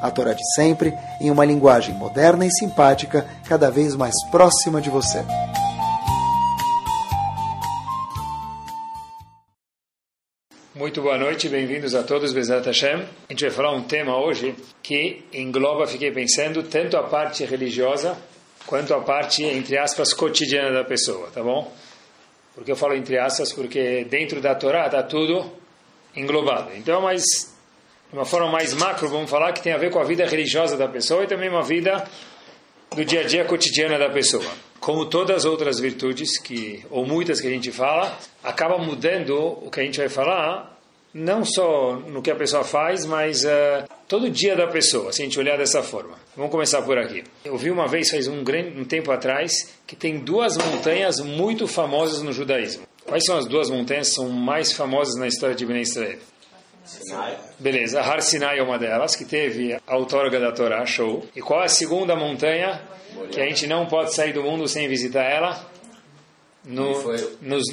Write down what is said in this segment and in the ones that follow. a Torá de sempre, em uma linguagem moderna e simpática, cada vez mais próxima de você. Muito boa noite, bem-vindos a todos, Bezat Hashem. A gente vai falar um tema hoje que engloba, fiquei pensando, tanto a parte religiosa quanto a parte, entre aspas, cotidiana da pessoa, tá bom? Porque eu falo entre aspas, porque dentro da Torá está tudo englobado. Então, mas de uma forma mais macro, vamos falar que tem a ver com a vida religiosa da pessoa e também uma vida do dia a dia cotidiana da pessoa. Como todas as outras virtudes, ou muitas que a gente fala, acaba mudando o que a gente vai falar, não só no que a pessoa faz, mas todo dia da pessoa, se a gente olhar dessa forma. Vamos começar por aqui. Eu vi uma vez, faz um tempo atrás, que tem duas montanhas muito famosas no judaísmo. Quais são as duas montanhas que são mais famosas na história de Bnei Israel? Sinai. Beleza, Har Sinai é uma delas, que teve a outorga da Torá, show. E qual é a segunda montanha que a gente não pode sair do mundo sem visitar ela?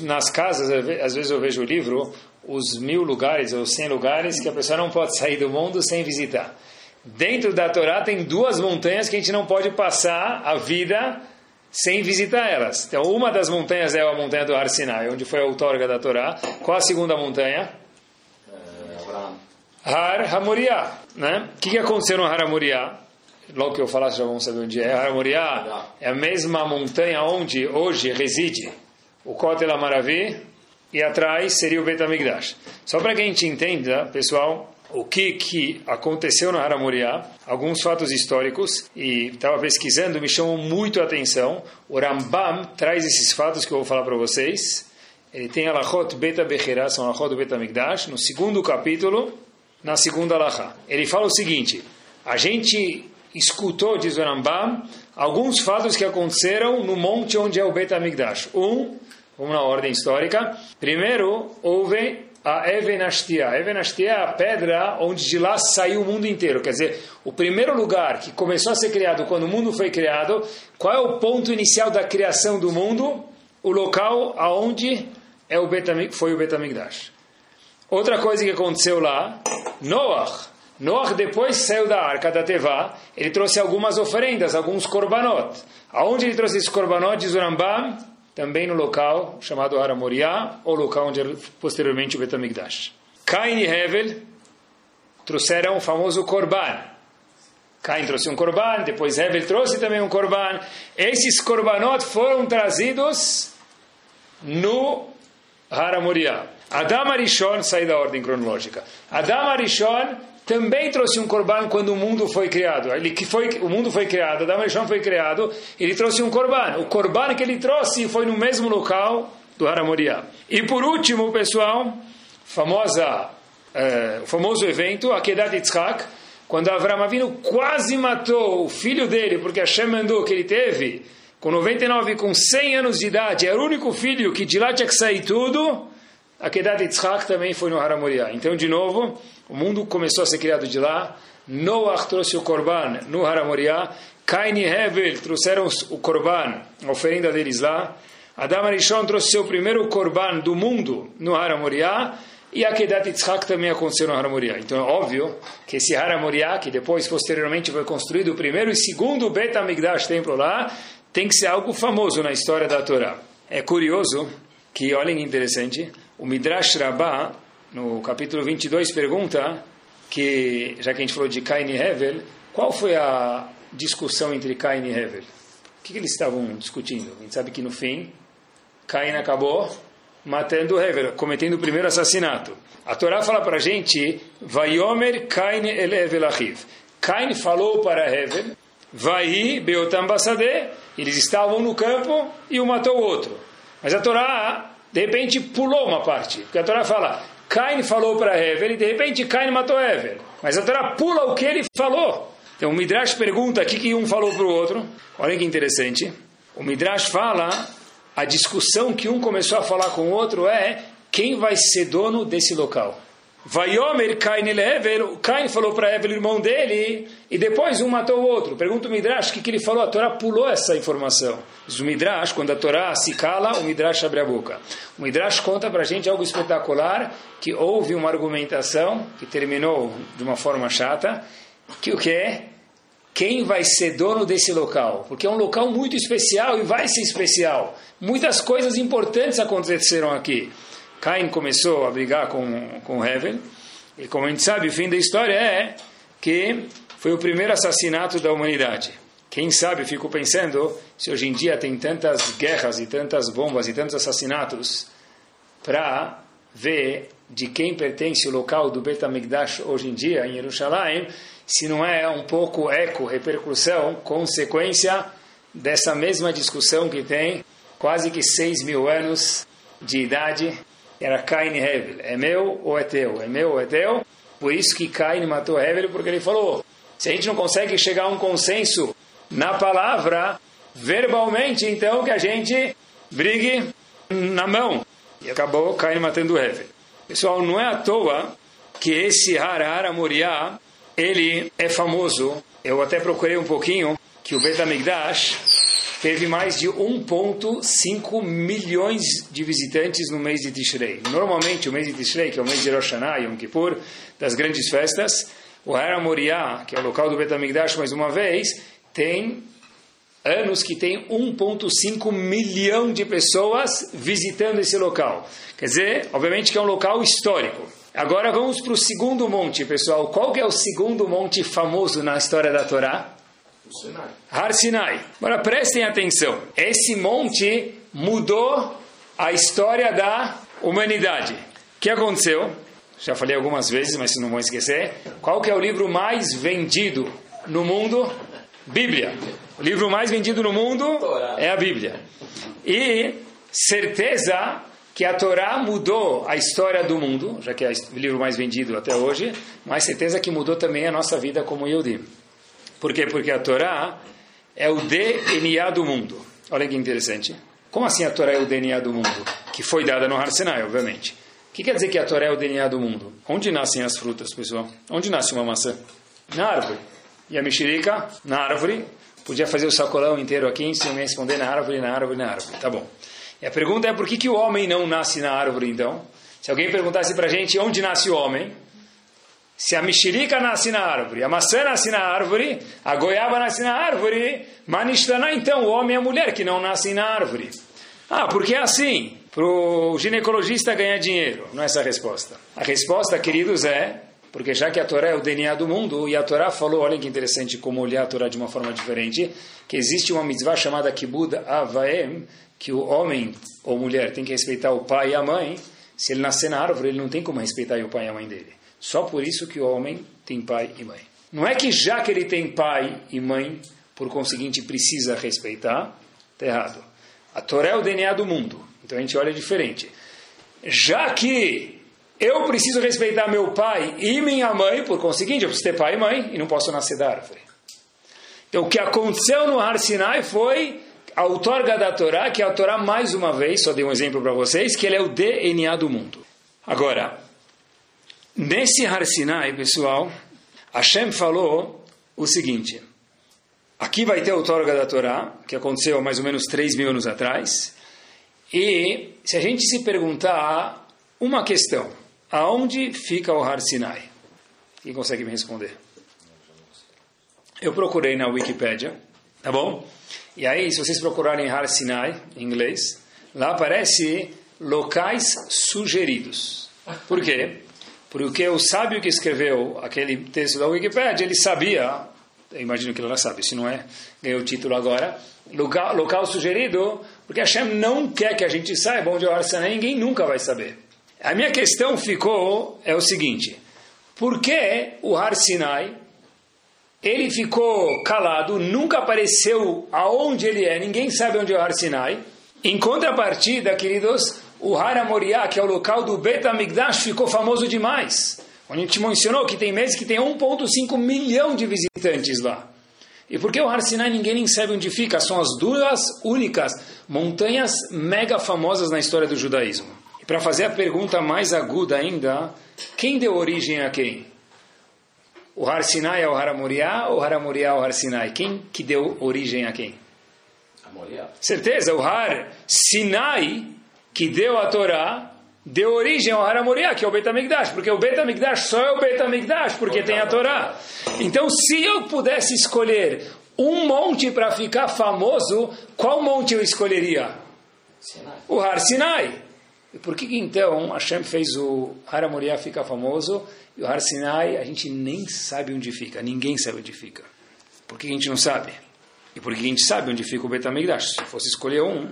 Nas casas, às vezes eu vejo o livro, os 1000 lugares ou 100 lugares que a pessoa não pode sair do mundo sem visitar. Dentro da Torá tem duas montanhas que a gente não pode passar a vida sem visitar elas. Então, uma das montanhas é a montanha do Har Sinai, onde foi a outorga da Torá. Qual a segunda montanha? Har HaMoriah, né? O que aconteceu no Har HaMoriah? Logo que eu falar, já vão saber onde é. Har HaMoriah é a mesma montanha onde hoje reside o Kotel HaMaravi e atrás seria o Beit HaMikdash. Só para que a gente entenda, pessoal, o que aconteceu no Har HaMoriah, alguns fatos históricos, e estava pesquisando, me chamou muito a atenção. O Rambam traz esses fatos que eu vou falar para vocês. Ele tem a Luchot Beta Bechirá, são a Luchot do Beit HaMikdash, no 2º capítulo, na 2ª Alachá. Ele fala o seguinte: a gente escutou, diz o Rambam, alguns fatos que aconteceram no monte onde é o Beit HaMikdash. Vamos na ordem histórica. Primeiro, houve a Even HaShtiyah. A Even HaShtiyah é a pedra onde de lá saiu o mundo inteiro. Quer dizer, o primeiro lugar que começou a ser criado quando o mundo foi criado, qual é o ponto inicial da criação do mundo? O local aonde foi o Beit HaMikdash. Outra coisa que aconteceu lá, Noah, depois saiu da arca da Tevá, ele trouxe algumas oferendas, alguns korbanot. Aonde ele trouxe esses korbanot? Diz o Rambam, também no local chamado Har HaMoriah, ou local onde era posteriormente o Beit HaMikdash. Cain e Hevel trouxeram o famoso korban. Cain trouxe um korban, depois Hevel trouxe também um korban. Esses korbanot foram trazidos no Har HaMoriah. Adam HaRishon, sai da ordem cronológica. Adam HaRishon também trouxe um korban quando o mundo foi criado. O mundo foi criado, Adam HaRishon foi criado, ele trouxe um korban. O korban que ele trouxe foi no mesmo local do Har HaMoriah. E por último, pessoal, o famoso evento, Akedat Yitzhak, quando Avram Avinu quase matou o filho dele, porque Hashem mandou que ele teve, com 99 e com 100 anos de idade, era o único filho que de lá tinha que sair tudo. Akedat Yitzhak também foi no Har HaMoriah. Então, de novo, o mundo começou a ser criado de lá. Noah trouxe o Korban no Har HaMoriah. Cain e Hevel trouxeram o Korban, a oferenda deles lá. Adam HaRishon trouxe seu primeiro Korban do mundo no Har HaMoriah. E Akedat Yitzhak também aconteceu no Har HaMoriah. Então, é óbvio que esse Har HaMoriah, que depois, posteriormente, foi construído o primeiro e segundo Beit HaMikdash, templo lá, tem que ser algo famoso na história da Torá. É curioso que, olhem que interessante, o Midrash Rabbah, no capítulo 22, pergunta, já que a gente falou de Cain e Hevel, qual foi a discussão entre Cain e Hevel? O que eles estavam discutindo? A gente sabe que no fim, Cain acabou matando Hevel, cometendo o primeiro assassinato. A Torá fala para a gente, Vayomer Cain el Hevel achiv. Cain falou para Hevel, Vai beotam basadeh, eles estavam no campo e um matou o outro. Mas a Torá, de repente, pulou uma parte. Porque a Torá fala, Cain falou para Hevel, e de repente Cain matou Hevel. Mas a Torá pula o que ele falou. Então o Midrash pergunta aqui que um falou para o outro. Olha que interessante. O Midrash fala, a discussão que um começou a falar com o outro é quem vai ser dono desse local. Vaiomer Cain ele Hevel, Cain falou para Hevel, irmão dele, e depois um matou o outro. Pergunta o Midrash o que ele falou, a Torá pulou essa informação. Diz o Midrash, quando a Torá se cala, o Midrash abre a boca. O Midrash conta para a gente algo espetacular, que houve uma argumentação, que terminou de uma forma chata, que o que é? Quem vai ser dono desse local? Porque é um local muito especial e vai ser especial. Muitas coisas importantes aconteceram aqui. Cain começou a brigar com Hevel, e como a gente sabe, o fim da história é que foi o primeiro assassinato da humanidade. Quem sabe, fico pensando, se hoje em dia tem tantas guerras e tantas bombas e tantos assassinatos para ver de quem pertence o local do Beit HaMikdash hoje em dia, em Jerusalém, se não é um pouco eco, repercussão, consequência dessa mesma discussão que tem quase que 6.000 anos de idade. Era Cain e Hevel. É meu ou é teu? É meu ou é teu? Por isso que Cain matou Hevel, porque ele falou, se a gente não consegue chegar a um consenso na palavra, verbalmente, então que a gente brigue na mão. E acabou Cain matando Hevel. Pessoal, não é à toa que esse Har HaMoriah, ele é famoso. Eu até procurei um pouquinho, que o Beit HaMikdash teve mais de 1,5 milhões de visitantes no mês de Tishrei. Normalmente, o mês de Tishrei, que é o mês de Rosh Hashanah e Yom Kippur, das grandes festas, o Har HaMoriah, que é o local do Beit HaMikdash, mais uma vez, tem anos que tem 1,5 milhão de pessoas visitando esse local. Quer dizer, obviamente que é um local histórico. Agora vamos para o segundo monte, pessoal. Qual que é o segundo monte famoso na história da Torá? Sinai. Har Sinai. Agora prestem atenção. Esse monte mudou a história da humanidade. O que aconteceu? Já falei algumas vezes, mas não vão esquecer. Qual que é o livro mais vendido no mundo? Bíblia. O livro mais vendido no mundo é a Bíblia. E certeza que a Torá mudou a história do mundo, já que é o livro mais vendido até hoje, mas certeza que mudou também a nossa vida como Yehudim. Por quê? Porque a Torá é o DNA do mundo. Olha que interessante. Como assim a Torá é o DNA do mundo? Que foi dada no Har Sinai, obviamente. O que quer dizer que a Torá é o DNA do mundo? Onde nascem as frutas, pessoal? Onde nasce uma maçã? Na árvore. E a mexerica? Na árvore. Podia fazer o sacolão inteiro aqui sem me responder na árvore, na árvore, na árvore. Tá bom. E a pergunta é por que o homem não nasce na árvore, então? Se alguém perguntasse pra gente onde nasce o homem... Se a mexerica nasce na árvore, a maçã nasce na árvore, a goiaba nasce na árvore, Manishtaná, então, o homem e a mulher que não nascem na árvore. Ah, porque é assim? Para o ginecologista ganhar dinheiro. Não é essa a resposta. A resposta, queridos, é, porque já que a Torá é o DNA do mundo, e a Torá falou, olha que interessante como olhar a Torá de uma forma diferente, que existe uma mitzvah chamada Kibud Avaim, que o homem ou mulher tem que respeitar o pai e a mãe. Se ele nascer na árvore, ele não tem como respeitar o pai e a mãe dele. Só por isso que o homem tem pai e mãe. Não é que já que ele tem pai e mãe, por conseguinte precisa respeitar, está errado. A Torá é o DNA do mundo, então a gente olha diferente. Já que eu preciso respeitar meu pai e minha mãe, por conseguinte eu preciso ter pai e mãe e não posso nascer da árvore. Então o que aconteceu no Har Sinai foi a outorga da Torá, que a Torá mais uma vez, só dei um exemplo para vocês, que ele é o DNA do mundo. Agora... Nesse Har Sinai, pessoal, Hashem falou o seguinte, aqui vai ter a outorga da Torá, que aconteceu há mais ou menos 3.000 anos atrás, e se a gente se perguntar uma questão, aonde fica o Har Sinai? Quem consegue me responder? Eu procurei na Wikipédia, tá bom? E aí, se vocês procurarem Har Sinai, em inglês, lá aparece locais sugeridos. Por quê? Porque o sábio que escreveu aquele texto da Wikipédia, ele sabia, eu imagino que ele já sabe, se não é, ganhou o título agora, local sugerido, porque Hashem não quer que a gente saiba onde é o Har Sinai, ninguém nunca vai saber. A minha questão ficou, é o seguinte, por que o Har Sinai, ele ficou calado, nunca apareceu aonde ele é, ninguém sabe onde é o Har Sinai, em contrapartida, queridos, o Har HaMoriah, que é o local do Beit HaMikdash, ficou famoso demais. A gente mencionou que tem meses que tem 1,5 milhão de visitantes lá. E por que o Har Sinai ninguém nem sabe onde fica? São as duas únicas montanhas mega famosas na história do judaísmo. E para fazer a pergunta mais aguda ainda, quem deu origem a quem? O Har Sinai é o Har HaMoriah ou o Har HaMoriah é o Har Sinai? Quem que deu origem a quem? HaMoriah. Certeza, o Har Sinai que deu a Torá deu origem ao Har HaMoriah, que é o Beit HaMikdash, porque o Beit HaMikdash só é o Beit HaMikdash, porque tem a Torá. Então, se eu pudesse escolher um monte para ficar famoso, qual monte eu escolheria? Sinai. O Har Sinai. E por que então Hashem fez o Har HaMoriah ficar famoso e o Har Sinai a gente nem sabe onde fica, ninguém sabe onde fica? Por que a gente não sabe? E por que a gente sabe onde fica o Beit HaMikdash? Se fosse escolher um,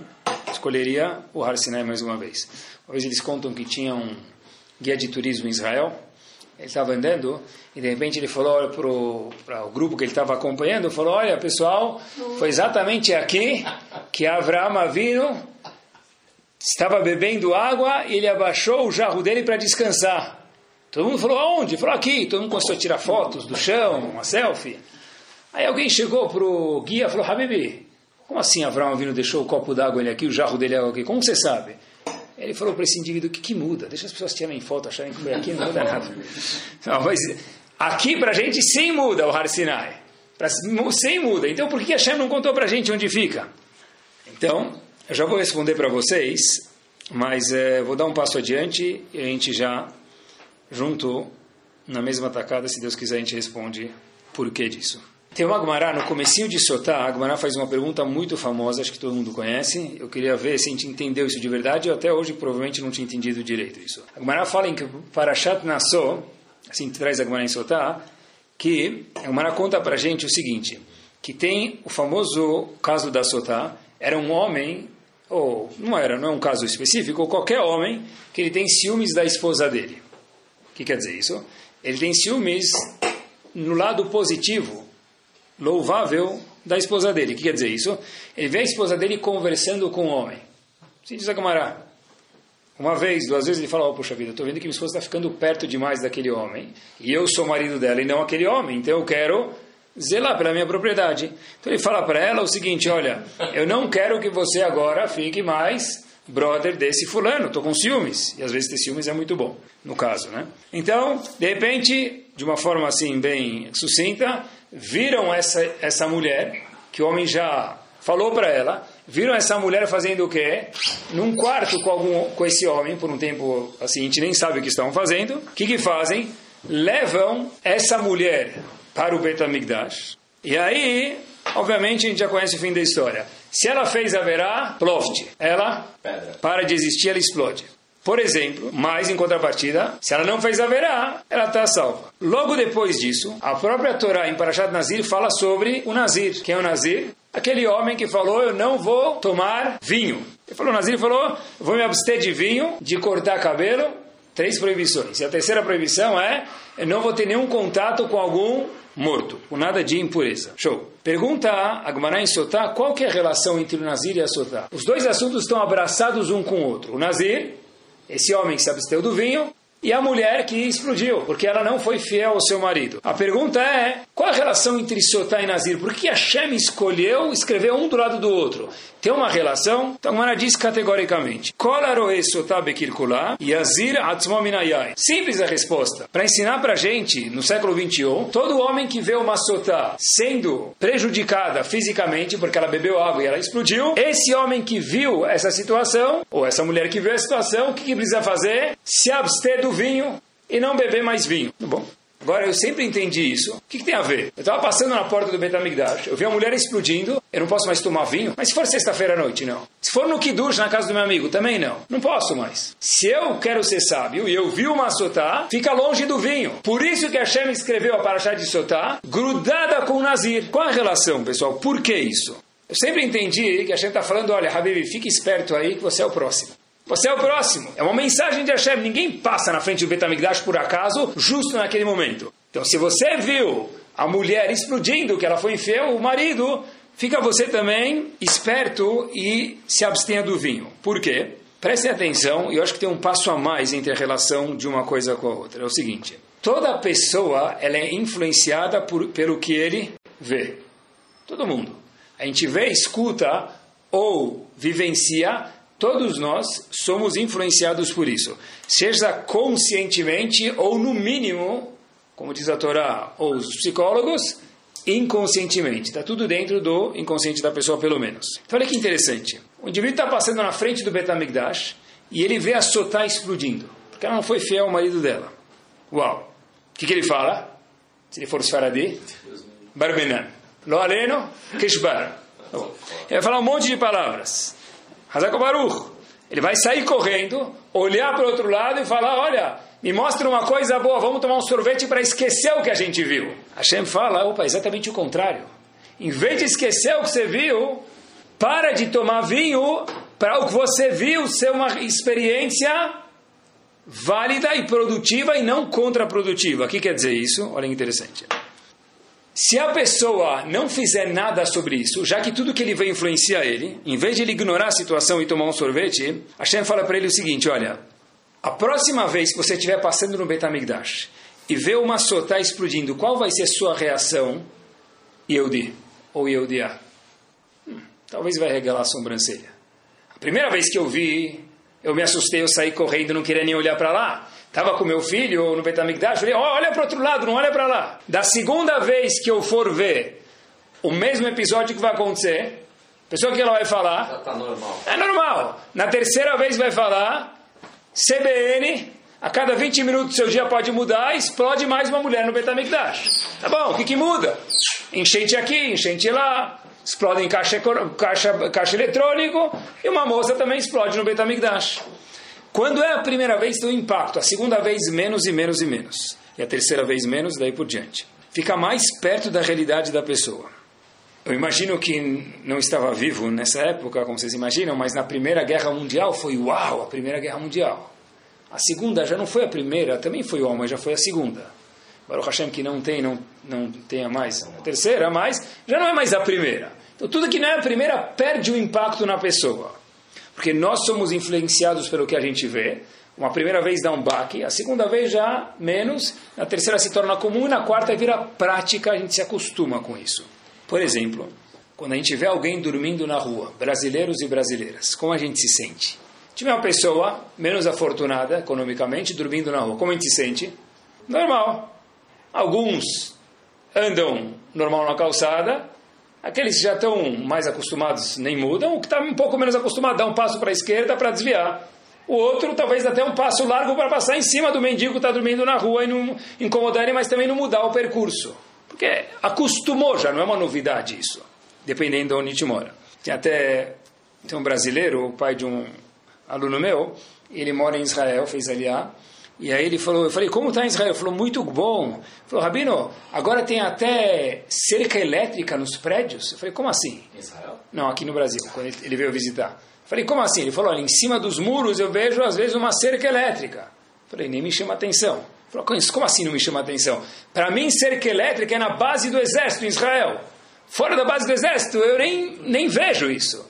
escolheria o Har Sinai mais uma vez. Uma vez eles contam que tinha um guia de turismo em Israel, ele estava andando e de repente ele falou para o grupo que ele estava acompanhando, falou, olha pessoal, foi exatamente aqui que Avraham Avinu estava bebendo água e ele abaixou o jarro dele para descansar. Todo mundo falou, aonde? Ele falou, aqui. Todo mundo começou a tirar fotos do chão, uma selfie. Aí alguém chegou para o guia e falou, Habibi, como assim Avraham Avinu deixou o copo d'água ele aqui, o jarro dele é aqui? Como você sabe? Ele falou para esse indivíduo, o que muda? Deixa as pessoas tirarem foto, acharem que foi aqui, não muda nada. Não, mas aqui para a gente sim muda o Har Sinai. Sim muda. Então por que Hashem não contou para a gente onde fica? Então, eu já vou responder para vocês, mas vou dar um passo adiante e a gente já, junto, na mesma tacada, se Deus quiser, a gente responde por que disso. Tem uma Gemara, no comecinho de Sotá, a Gemara faz uma pergunta muito famosa, acho que todo mundo conhece. Eu queria ver se a gente entendeu isso de verdade, eu até hoje provavelmente não tinha entendido direito isso. A Gemara fala em que Parashat Nassau, assim traz a Gemara em Sotá, que a Gemara conta pra gente o seguinte, que tem o famoso caso da Sotá, era um homem, ou não é um caso específico, ou qualquer homem, que ele tem ciúmes da esposa dele. O que quer dizer isso? Ele tem ciúmes no lado positivo, louvável da esposa dele. O que quer dizer isso? Ele vê a esposa dele conversando com o homem. Assim diz a Gemara. Uma vez, duas vezes ele fala, oh, poxa vida, eu estou vendo que minha esposa está ficando perto demais daquele homem, e eu sou marido dela e não aquele homem, então eu quero zelar pela minha propriedade. Então ele fala para ela o seguinte, olha, eu não quero que você agora fique mais brother desse fulano, estou com ciúmes. E às vezes ter ciúmes é muito bom, no caso, né? Então, de repente, de uma forma assim bem sucinta, viram essa mulher, que o homem já falou para ela, viram essa mulher fazendo o quê? Num quarto com esse homem, por um tempo assim, a gente nem sabe o que estão fazendo. O que fazem? Levam essa mulher para o Beit HaMikdash. E aí, obviamente, a gente já conhece o fim da história. Se ela fez haverá, ploft. Ela para de existir, ela explode. Por exemplo, mas em contrapartida, se ela não fez haverá, ela está salva. Logo depois disso, a própria Torá em Parashat Nazir fala sobre o Nazir. Quem é o Nazir? Aquele homem que falou, eu não vou tomar vinho. Ele falou, o Nazir falou, eu vou me abster de vinho, de cortar cabelo. 3 proibições. E a terceira proibição é, eu não vou ter nenhum contato com algum morto, com nada de impureza. Show. Pergunta a Gemara em Sotá, qual que é a relação entre o Nazir e a Sotá? Os dois assuntos estão abraçados um com o outro. O Nazir, esse homem que se absteu do vinho, e a mulher que explodiu, porque ela não foi fiel ao seu marido. A pergunta é, qual a relação entre Sotá e Nazir? Por que Hashem escolheu escrever um do lado do outro? Tem uma relação? Então, a Gemara diz categoricamente, simples a resposta. Para ensinar para a gente, no século XXI, todo homem que vê uma Sotá sendo prejudicada fisicamente, porque ela bebeu água e ela explodiu, esse homem que viu essa situação, ou essa mulher que viu a situação, o que precisa fazer? Se abster do vinho e não beber mais vinho. Bom, agora eu sempre entendi isso. O que tem a ver? Eu estava passando na porta do Beit HaMikdash, eu vi a mulher explodindo, eu não posso mais tomar vinho, mas se for sexta-feira à noite, não. Se for no Kiddush, na casa do meu amigo, também não. Não posso mais. Se eu quero ser sábio e eu vi uma Sotá, fica longe do vinho. Por isso que Hashem escreveu a Parashá de Sotá, grudada com o Nazir. Qual a relação, pessoal? Por que isso? Eu sempre entendi que Hashem está falando, olha, Habibi, fique esperto aí que você é o próximo. Você é o próximo. É uma mensagem de Hashem. Ninguém passa na frente do Beit HaMikdash por acaso, justo naquele momento. Então, se você viu a mulher explodindo, que ela foi infiel, o marido, fica você também esperto e se abstenha do vinho. Por quê? Prestem atenção, e eu acho que tem um passo a mais entre a relação de uma coisa com a outra. É o seguinte, Toda pessoa ela é influenciada pelo que ele vê. Todo mundo. A gente vê, escuta ou vivencia, todos nós somos influenciados por isso. Seja conscientemente ou, no mínimo, como diz a Torá ou os psicólogos, inconscientemente. Está tudo dentro do inconsciente da pessoa, pelo menos. Então, olha que interessante. O indivíduo está passando na frente do Beit HaMikdash e ele vê a Sotá explodindo, porque ela não foi fiel ao marido dela. Uau! O que ele fala? Se ele for Sfaradi, Barbenan. Lo aleno, Keshbar. Ele vai falar um monte de palavras. Hazak Baruch. Ele vai sair correndo, olhar para o outro lado e falar, olha, me mostra uma coisa boa, vamos tomar um sorvete para esquecer o que a gente viu. Hashem fala, opa, exatamente o contrário. Em vez de esquecer o que você viu, para de tomar vinho para o que você viu ser uma experiência válida e produtiva e não contraprodutiva. O que quer dizer isso? Olha que interessante. Se a pessoa não fizer nada sobre isso, já que tudo que ele vê influencia ele, em vez de ele ignorar a situação e tomar um sorvete, Hashem fala para ele o seguinte, olha, a próxima vez que você estiver passando no Beit HaMikdash e ver uma Sotá explodindo, qual vai ser a sua reação? Yehudi ou Yehudiá? Talvez vai regalar a sobrancelha. A primeira vez que eu vi, eu me assustei, eu saí correndo, não queria nem olhar para lá. Estava com meu filho no Beit HaMikdash, falei, olha para o outro lado, não olha para lá. Da segunda vez que eu for ver o mesmo episódio que vai acontecer, a pessoa que ela vai falar... Já está normal. É normal. Na terceira vez vai falar, CBN, a cada 20 minutos seu dia pode mudar, explode mais uma mulher no Beit HaMikdash. Tá bom, o que muda? Enchente aqui, enchente lá... Explode em caixa eletrônico e uma moça também explode no Beit HaMikdash. Quando é a primeira vez tem um impacto, a segunda vez menos e menos e menos. E a terceira vez menos, daí por diante. Fica mais perto da realidade da pessoa. Eu imagino que não estava vivo nessa época, como vocês imaginam, mas na Primeira Guerra Mundial foi uau, a Primeira Guerra Mundial. A segunda já não foi a primeira, também foi uau, mas já foi a segunda. Baruch Hashem que não tenha mais a terceira, mas já não é mais a primeira. Então tudo que não é a primeira perde o impacto na pessoa. Porque nós somos influenciados pelo que a gente vê. Uma primeira vez dá um baque, a segunda vez já menos, a terceira se torna comum, e na quarta vira prática, a gente se acostuma com isso. Por exemplo, quando a gente vê alguém dormindo na rua, brasileiros e brasileiras, como a gente se sente? Tive uma pessoa menos afortunada economicamente dormindo na rua, como a gente se sente? Normal. Alguns andam normal na calçada, aqueles que já estão mais acostumados nem mudam, o que está um pouco menos acostumado dá um passo para a esquerda para desviar. O outro talvez até um passo largo para passar em cima do mendigo que está dormindo na rua e não incomodar ele, mas também não mudar o percurso. Porque acostumou já, não é uma novidade isso, dependendo de onde a gente mora. Tem um brasileiro, o pai de um aluno meu, ele mora em Israel, fez aliá. E aí ele falou, eu falei, como está em Israel? Ele falou, muito bom. Ele falou, Rabino, agora tem até cerca elétrica nos prédios? Eu falei, como assim? Em Israel? Não, aqui no Brasil, quando ele veio visitar. Eu falei, como assim? Ele falou, olha, em cima dos muros eu vejo às vezes uma cerca elétrica. Eu falei, nem me chama atenção. Ele falou, como assim não me chama atenção? Para mim, cerca elétrica é na base do exército em Israel. Fora da base do exército, eu nem vejo isso.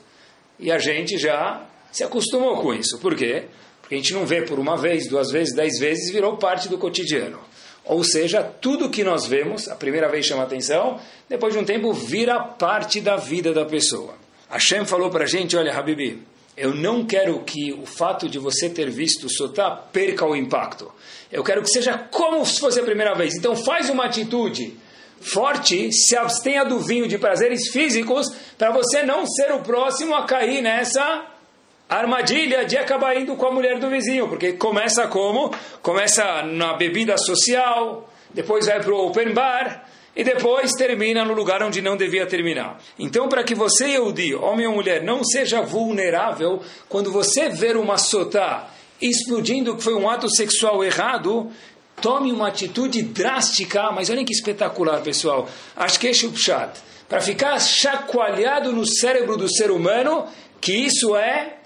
E a gente já se acostumou com isso. Por quê? Porque a gente não vê por uma vez, duas vezes, 10 vezes, virou parte do cotidiano. Ou seja, tudo que nós vemos, a primeira vez chama atenção, depois de um tempo vira parte da vida da pessoa. Hashem falou para a gente, olha, Habibi, eu não quero que o fato de você ter visto o Sotá perca o impacto. Eu quero que seja como se fosse a primeira vez. Então faz uma atitude forte, se abstenha do vinho de prazeres físicos, para você não ser o próximo a cair nessa... armadilha de acabar indo com a mulher do vizinho, porque começa como? Começa na bebida social, depois vai para o open bar, e depois termina no lugar onde não devia terminar. Então, para que você, Yehudi, homem ou mulher, não seja vulnerável, quando você ver uma Sotá explodindo, que foi um ato sexual errado, tome uma atitude drástica, mas olhem que espetacular, pessoal, Ashkesh Upshat, para ficar chacoalhado no cérebro do ser humano, que isso é...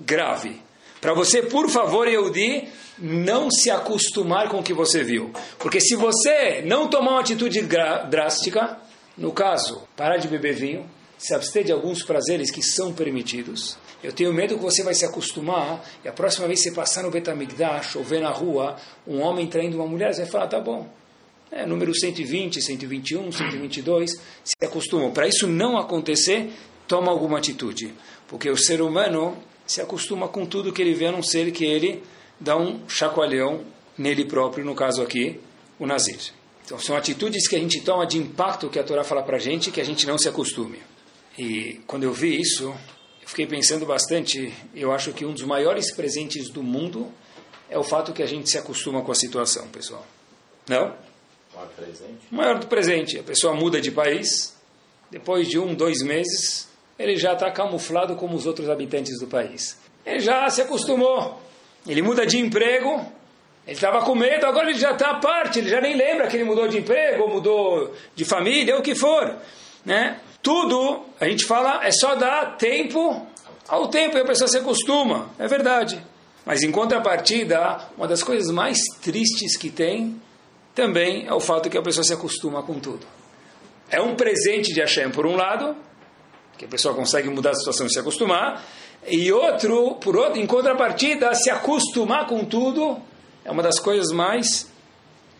grave. Para você, por favor, Yehudi, não se acostumar com o que você viu. Porque se você não tomar uma atitude drástica, no caso, parar de beber vinho, se abster de alguns prazeres que são permitidos. Eu tenho medo que você vai se acostumar e a próxima vez que você passar no Beit HaMikdash ou ver na rua um homem traindo uma mulher, você vai falar, tá bom. É, número 120, 121, 122, se acostumam. Para isso não acontecer, toma alguma atitude. Porque o ser humano se acostuma com tudo que ele vê, a não ser que ele dá um chacoalhão nele próprio, no caso aqui, o Nazir. Então são atitudes que a gente toma de impacto que a Torá fala para a gente, que a gente não se acostume. E quando eu vi isso, eu fiquei pensando bastante. Eu acho que um dos maiores presentes do mundo é o fato que a gente se acostuma com a situação, pessoal. Não? O maior presente. A pessoa muda de país, depois de 1, 2 meses, ele já está camuflado como os outros habitantes do país. Ele já se acostumou. Ele muda de emprego, ele estava com medo, agora ele já está à parte, ele já nem lembra que ele mudou de emprego, ou mudou de família, ou o que for, né? Tudo, a gente fala, é só dar tempo ao tempo e a pessoa se acostuma. É verdade. Mas em contrapartida, uma das coisas mais tristes que tem também é o fato que a pessoa se acostuma com tudo. É um presente de Hashem, por um lado, que a pessoa consegue mudar a situação e se acostumar, e outro, por outro, em contrapartida, se acostumar com tudo é uma das coisas mais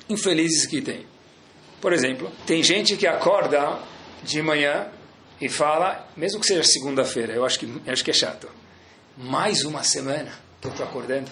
infelizes que tem. Por exemplo, tem gente que acorda de manhã e fala, mesmo que seja segunda-feira, eu acho que é chato, mais uma semana que eu estou acordando.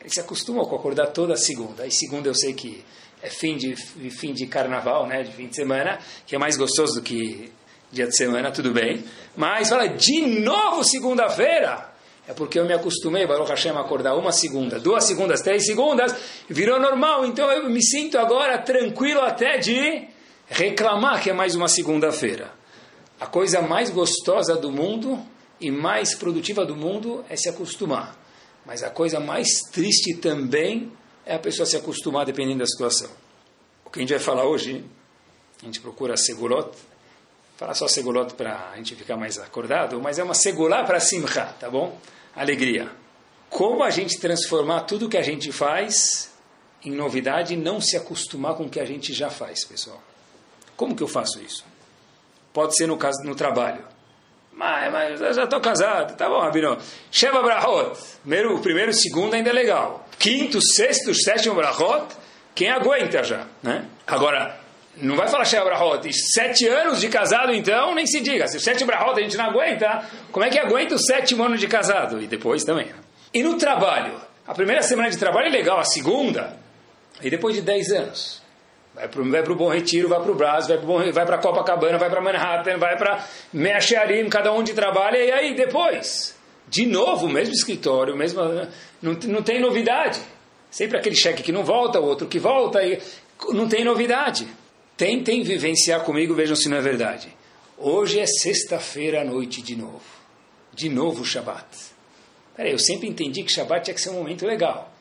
Ele se acostuma com acordar toda segunda. Aí segunda eu sei que é fim de carnaval, né, de fim de semana, que é mais gostoso do que dia de semana, tudo bem. Mas fala, de novo segunda-feira? É porque eu me acostumei, Baruch Hashem, a acordar uma segunda, 2 segundas, 3 segundas, virou normal. Então eu me sinto agora tranquilo até de reclamar que é mais uma segunda-feira. A coisa mais gostosa do mundo e mais produtiva do mundo é se acostumar. Mas a coisa mais triste também é a pessoa se acostumar dependendo da situação. O que a gente vai falar hoje, a gente procura segulot, falar só segulot para a gente ficar mais acordado, mas é uma segulá para simcha, tá bom? Alegria. Como a gente transformar tudo que a gente faz em novidade e não se acostumar com o que a gente já faz, pessoal. Como que eu faço isso? Pode ser no trabalho. Mas eu já estou casado. Tá bom, Rabino. Sheva brachot. O primeiro, segundo ainda é legal. Quinto, sexto, sétimo brachot, quem aguenta já, né? Agora, não vai falar Sheva brachot. 7 anos de casado, então, nem se diga. Se 7 brachot a gente não aguenta, como é que aguenta o 7º ano de casado? E depois também. Né? E no trabalho? A primeira semana de trabalho é legal, a segunda. E depois de 10 anos? Vai para o Bom Retiro, vai para o Brás, vai para Copacabana, vai para Manhattan, vai para Meachearim, cada um de trabalho, e aí depois, de novo, o mesmo escritório, mesmo, não tem novidade. Sempre aquele cheque que não volta, o outro que volta, e não tem novidade. Tentem vivenciar comigo, vejam se não é verdade. Hoje é sexta-feira à noite de novo. De novo o Shabbat. Peraí, eu sempre entendi que Shabbat tinha que ser um momento legal.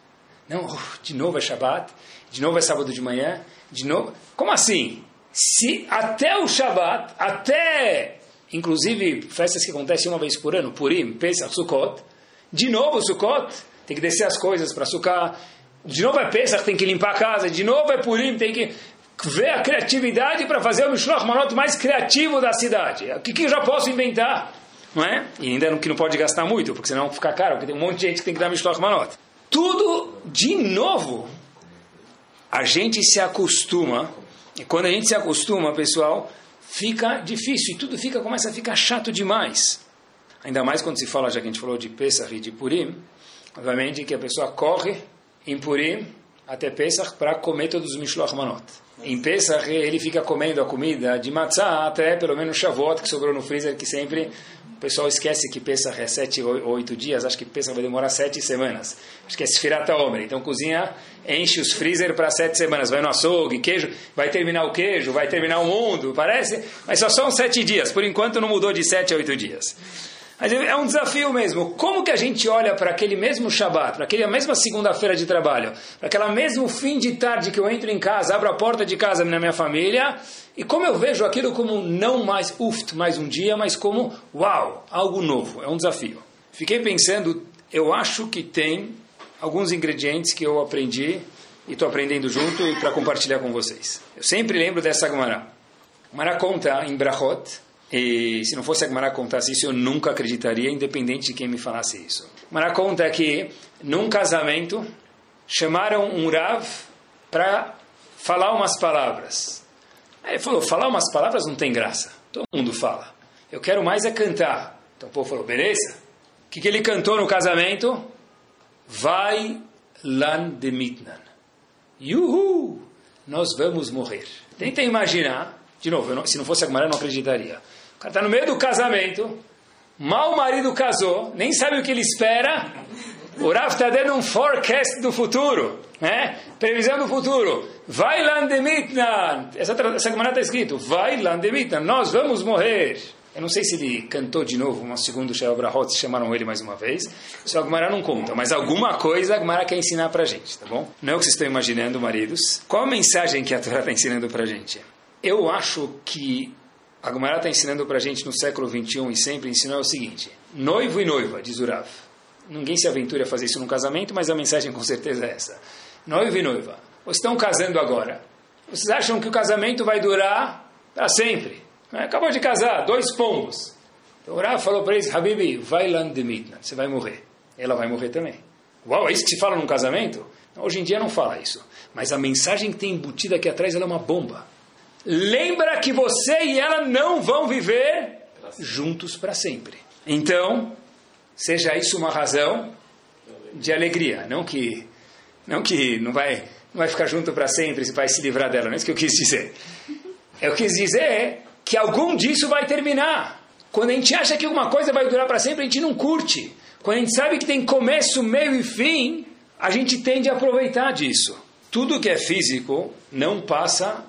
Não, de novo é Shabbat, de novo é sábado de manhã, de novo... Como assim? Se até o Shabbat, até, inclusive, festas que acontecem uma vez por ano, Purim, Pesach, Sukkot, de novo o Sukkot, tem que descer as coisas para sucar, de novo é Pesach, tem que limpar a casa, de novo é Purim, tem que ver a criatividade para fazer o Mishloach Manot mais criativo da cidade. O que eu já posso inventar? Não é? E ainda que não pode gastar muito, porque senão fica caro, porque tem um monte de gente que tem que dar Mishloach Manot. Tudo de novo. A gente se acostuma, e quando a gente se acostuma, pessoal, fica difícil, e tudo começa a ficar chato demais. Ainda mais quando se fala, já que a gente falou de Pesach e de Purim, obviamente que a pessoa corre em Purim até Pesach para comer todos os Mishloach Manot. Em Pesach ele fica comendo a comida de matzah até pelo menos Shavuot, que sobrou no freezer, que sempre... O pessoal esquece que Pesach é 7 ou 8 dias, acho que Pesach vai demorar 7 semanas. Acho que é Sefirata Omer. Então cozinha, enche os freezer para 7 semanas. Vai no açougue, queijo, vai terminar o queijo, vai terminar o mundo, parece. Mas só são 7 dias. Por enquanto não mudou de 7 a 8 dias. Mas é um desafio mesmo. Como que a gente olha para aquele mesmo Shabbat, para aquela mesma segunda-feira de trabalho, para aquela mesmo fim de tarde que eu entro em casa, abro a porta de casa na minha família, e como eu vejo aquilo como não mais, mais um dia, mas como, uau, algo novo. É um desafio. Fiquei pensando, eu acho que tem alguns ingredientes que eu aprendi, e estou aprendendo junto, para compartilhar com vocês. Eu sempre lembro dessa Gemara. Gemara conta em Brachot, E se não fosse a Gemara contasse isso, eu nunca acreditaria, independente de quem me falasse isso. A Gemara conta que, num casamento, chamaram um Rav para falar umas palavras. Aí ele falou, falar umas palavras não tem graça. Todo mundo fala. Eu quero mais é cantar. Então o povo falou, beleza. O que ele cantou no casamento? Vai lan demitnan. Yuhu! Nós vamos morrer. Tenta imaginar. De novo, se não fosse a Gemara, eu não acreditaria. O cara está no meio do casamento, mal o marido casou, nem sabe o que ele espera. O Rav está dando um forecast do futuro, né? Previsão do futuro. Vai landemitnan. Essa Gemara está escrito, vai landemitnan. Nós vamos morrer. Eu não sei se ele cantou de novo, um segundo Sheva Brahot, chamaram ele mais uma vez. Isso a Gemara não conta, mas alguma coisa a Gemara quer ensinar para a gente, tá bom? Não é o que vocês estão imaginando, maridos. Qual a mensagem que a Torá está ensinando para a gente? Eu acho que a Gemara está ensinando para a gente no século XXI e sempre ensinou o seguinte. Noivo e noiva, diz o Rav. Ninguém se aventura a fazer isso num casamento, mas a mensagem com certeza é essa. Noivo e noiva, vocês estão casando agora. Vocês acham que o casamento vai durar para sempre? Acabou de casar, 2 pombos. Então o Rav falou para eles, Habibi, vai land de midnight, você vai morrer. Ela vai morrer também. Uau, é isso que se fala num casamento? Hoje em dia não fala isso. Mas a mensagem que tem embutida aqui atrás ela é uma bomba. Lembra que você e ela não vão viver juntos para sempre. Então, seja isso uma razão de alegria. Não que não vai ficar junto para sempre, você vai se livrar dela. Não é isso que eu quis dizer. Eu quis dizer que algum disso vai terminar. Quando a gente acha que alguma coisa vai durar para sempre, a gente não curte. Quando a gente sabe que tem começo, meio e fim, a gente tende a aproveitar disso. Tudo que é físico não passa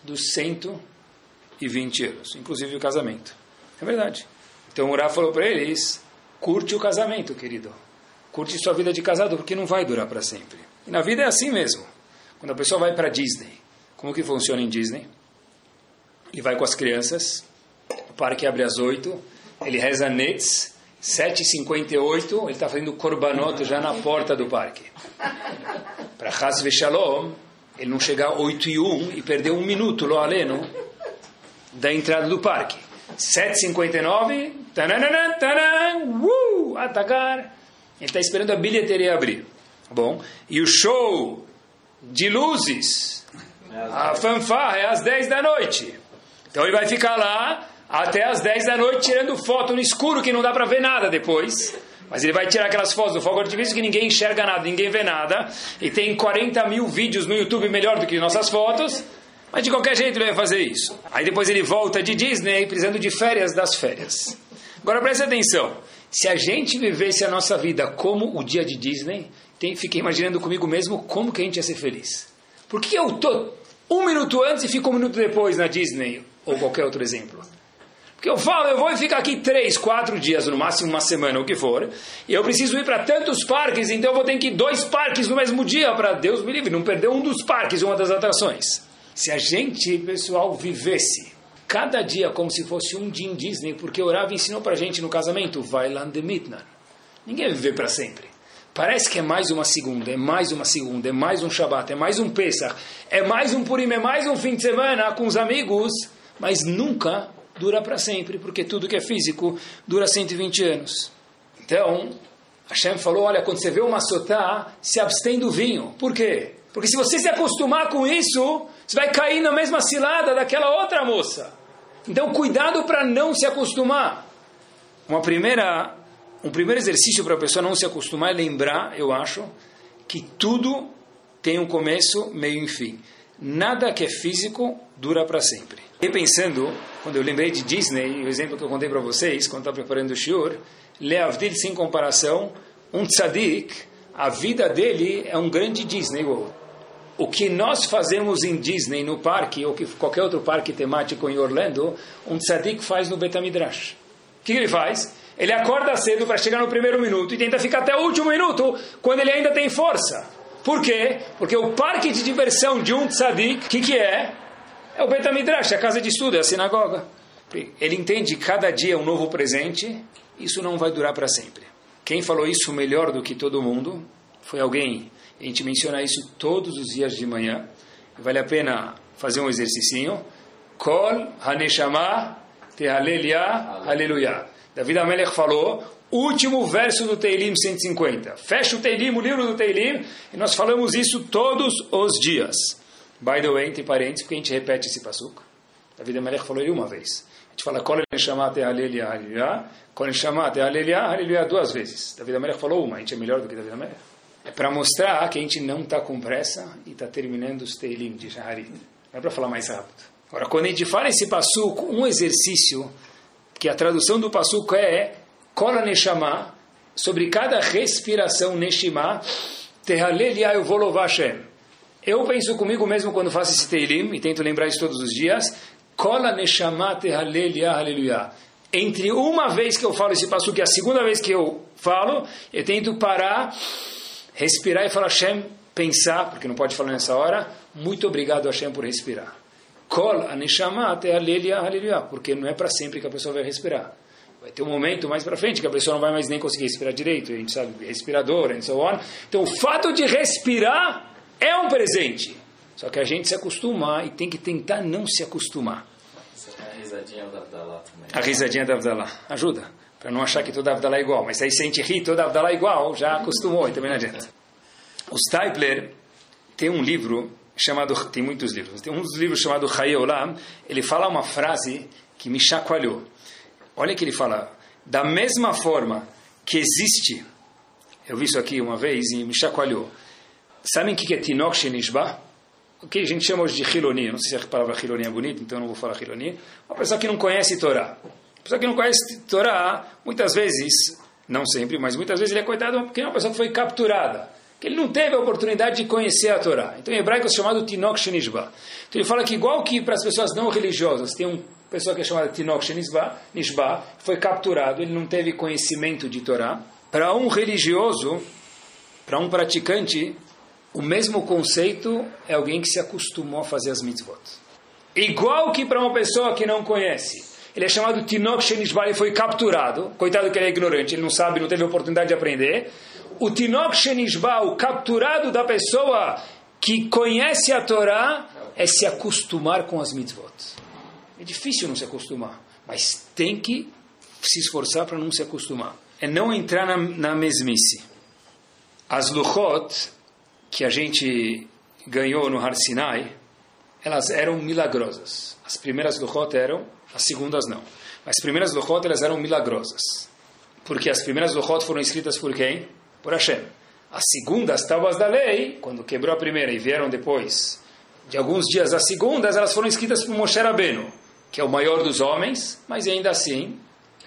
dos 120 anos, inclusive o casamento. É verdade. Então o Rav falou para eles, curte o casamento, querido. Curte sua vida de casado, porque não vai durar para sempre. E na vida é assim mesmo. Quando a pessoa vai para Disney, como que funciona em Disney? E vai com as crianças, o parque abre às 8, ele reza Netz, 7h58, ele está fazendo korbanot já na porta do parque. Para Chas Veshalom, ele não chegar às 8h01 e perder 1 minuto, lo aleno, da entrada do parque. 7h59, tananana, tanan, atacar. Ele está esperando a bilheteria abrir. Bom, e o show de luzes, a fanfarra é às 10 da noite. Então ele vai ficar lá até às 10 da noite tirando foto no escuro, que não dá para ver nada depois. Mas ele vai tirar aquelas fotos do fogo artifício que ninguém enxerga nada, ninguém vê nada. E tem 40.000 vídeos no YouTube melhor do que nossas fotos. Mas de qualquer jeito ele vai fazer isso. Aí depois ele volta de Disney precisando de férias das férias. Agora preste atenção. Se a gente vivesse a nossa vida como o dia de Disney, fiquei imaginando comigo mesmo como que a gente ia ser feliz. Por que eu estou 1 minuto antes e fico 1 minuto depois na Disney? Ou qualquer outro exemplo. Porque eu falo, eu vou ficar aqui 3, 4 dias, no máximo 1 semana, o que for, e eu preciso ir para tantos parques, então eu vou ter que ir 2 parques no mesmo dia, para Deus me livre, não perder um dos parques, uma das atrações. Se a gente, pessoal, vivesse cada dia como se fosse um dia em Disney, porque o Rav ensinou para a gente no casamento, vai lá de midnight. Ninguém vai viver para sempre. Parece que é mais uma segunda, é mais uma segunda, é mais um Shabat, é mais um Pesach, é mais um Purim, é mais um fim de semana com os amigos, mas nunca dura para sempre, porque tudo que é físico dura 120 anos. Então, Hashem falou, olha, quando você vê uma Sotá, se abstém do vinho. Por quê? Porque se você se acostumar com isso, você vai cair na mesma cilada daquela outra moça. Então, cuidado para não se acostumar. Um primeiro exercício para a pessoa não se acostumar é lembrar, eu acho, que tudo tem um começo, meio e fim. Nada que é físico dura para sempre. E pensando, quando eu lembrei de Disney, o exemplo que eu contei para vocês, quando estava preparando o shiur, Leavdil, sem comparação, um tzadik, a vida dele é um grande Disney World. O que nós fazemos em Disney, no parque, ou que qualquer outro parque temático em Orlando, um tzadik faz no Beit HaMikdash. O que ele faz? Ele acorda cedo para chegar no 1º minuto e tenta ficar até o último minuto, quando ele ainda tem força. Por quê? Porque o parque de diversão de um tzadik, o que é? É o Beit HaMikdash, a casa de estudo, é a sinagoga. Ele entende cada dia um novo presente, isso não vai durar para sempre. Quem falou isso melhor do que todo mundo foi alguém. A gente menciona isso todos os dias de manhã. Vale a pena fazer um exercicinho. Kol haneshama Te aleluia, aleluia. David Hamelech falou, último verso do Teilim 150. Fecha o Teilim, o livro do Teilim, e nós falamos isso todos os dias. By the way, entre parênteses, porque a gente repete esse passuco. David Hamelech falou ele uma vez. A gente fala, quando ele chamar te aleluia, aleluia. Quando ele chamar te aleluia, aleluia, duas vezes. David Hamelech falou uma, a gente é melhor do que David Hamelech. É para mostrar que a gente não está com pressa e está terminando os Teilim de Shaharit. Não é para falar mais rápido. Agora, quando a gente fala esse passuco, um exercício, que a tradução do passuco é Kola Neshama, sobre cada respiração Neshima, Tehalelia, eu vou louvar Hashem. Eu penso comigo mesmo quando faço esse Teilim, e tento lembrar isso todos os dias, Kola Neshama, Tehalelia, Haleluia. Entre uma vez que eu falo esse passuco e a segunda vez que eu falo, eu tento parar, respirar e falar Hashem, pensar, porque não pode falar nessa hora, muito obrigado Hashem por respirar. Kol aneshama até aleluia, aleluia, porque não é para sempre que a pessoa vai respirar. Vai ter um momento mais para frente que a pessoa não vai mais nem conseguir respirar direito, a gente sabe, respirador, and so on. Então o fato de respirar é um presente. Só que a gente se acostuma e tem que tentar não se acostumar. A risadinha da Abdalá também. A risadinha da Abdalá ajuda, para não achar que toda Abdalá é igual. Mas aí se a gente ri toda Abdalá é igual, já acostumou e também não adianta. O Steipler tem um livro chamado, tem muitos livros, tem um dos livros chamado Chaye Olam, ele fala uma frase que me chacoalhou. Olha que ele fala, da mesma forma que existe, eu vi isso aqui uma vez e me chacoalhou. Sabem o que é Tinok SheNishba? O que a gente chama hoje de Hilonim, não sei se a palavra Hilonim é bonita, então eu não vou falar Hilonim. Uma pessoa que não conhece Torá. Uma pessoa que não conhece Torá, muitas vezes, não sempre, mas muitas vezes ele é coitado porque é uma pessoa que foi capturada. Que ele não teve a oportunidade de conhecer a Torá. Então, em hebraico, é chamado Tinok SheNishba. Então, ele fala que, igual que para as pessoas não religiosas, tem uma pessoa que é chamada Tinok SheNishba, foi capturado, ele não teve conhecimento de Torá. Para um religioso, para um praticante, o mesmo conceito é alguém que se acostumou a fazer as mitzvot. Igual que para uma pessoa que não conhece. Ele é chamado Tinok SheNishba, ele foi capturado. Coitado que ele é ignorante, ele não sabe, não teve oportunidade de aprender. O Tinok SheNishba, o capturado da pessoa que conhece a Torá, é se acostumar com as mitzvot. É difícil não se acostumar, mas tem que se esforçar para não se acostumar. É não entrar na mesmice. As Luchot, que a gente ganhou no Har Sinai, elas eram milagrosas. As primeiras Luchot eram, as segundas não. Mas as primeiras Luchot, elas eram milagrosas. Porque as primeiras Luchot foram escritas por quem? Por Hashem. As segundas tábuas da lei, quando quebrou a primeira e vieram depois de alguns dias as segundas, elas foram escritas por Moshe Rabenu, que é o maior dos homens, mas ainda assim,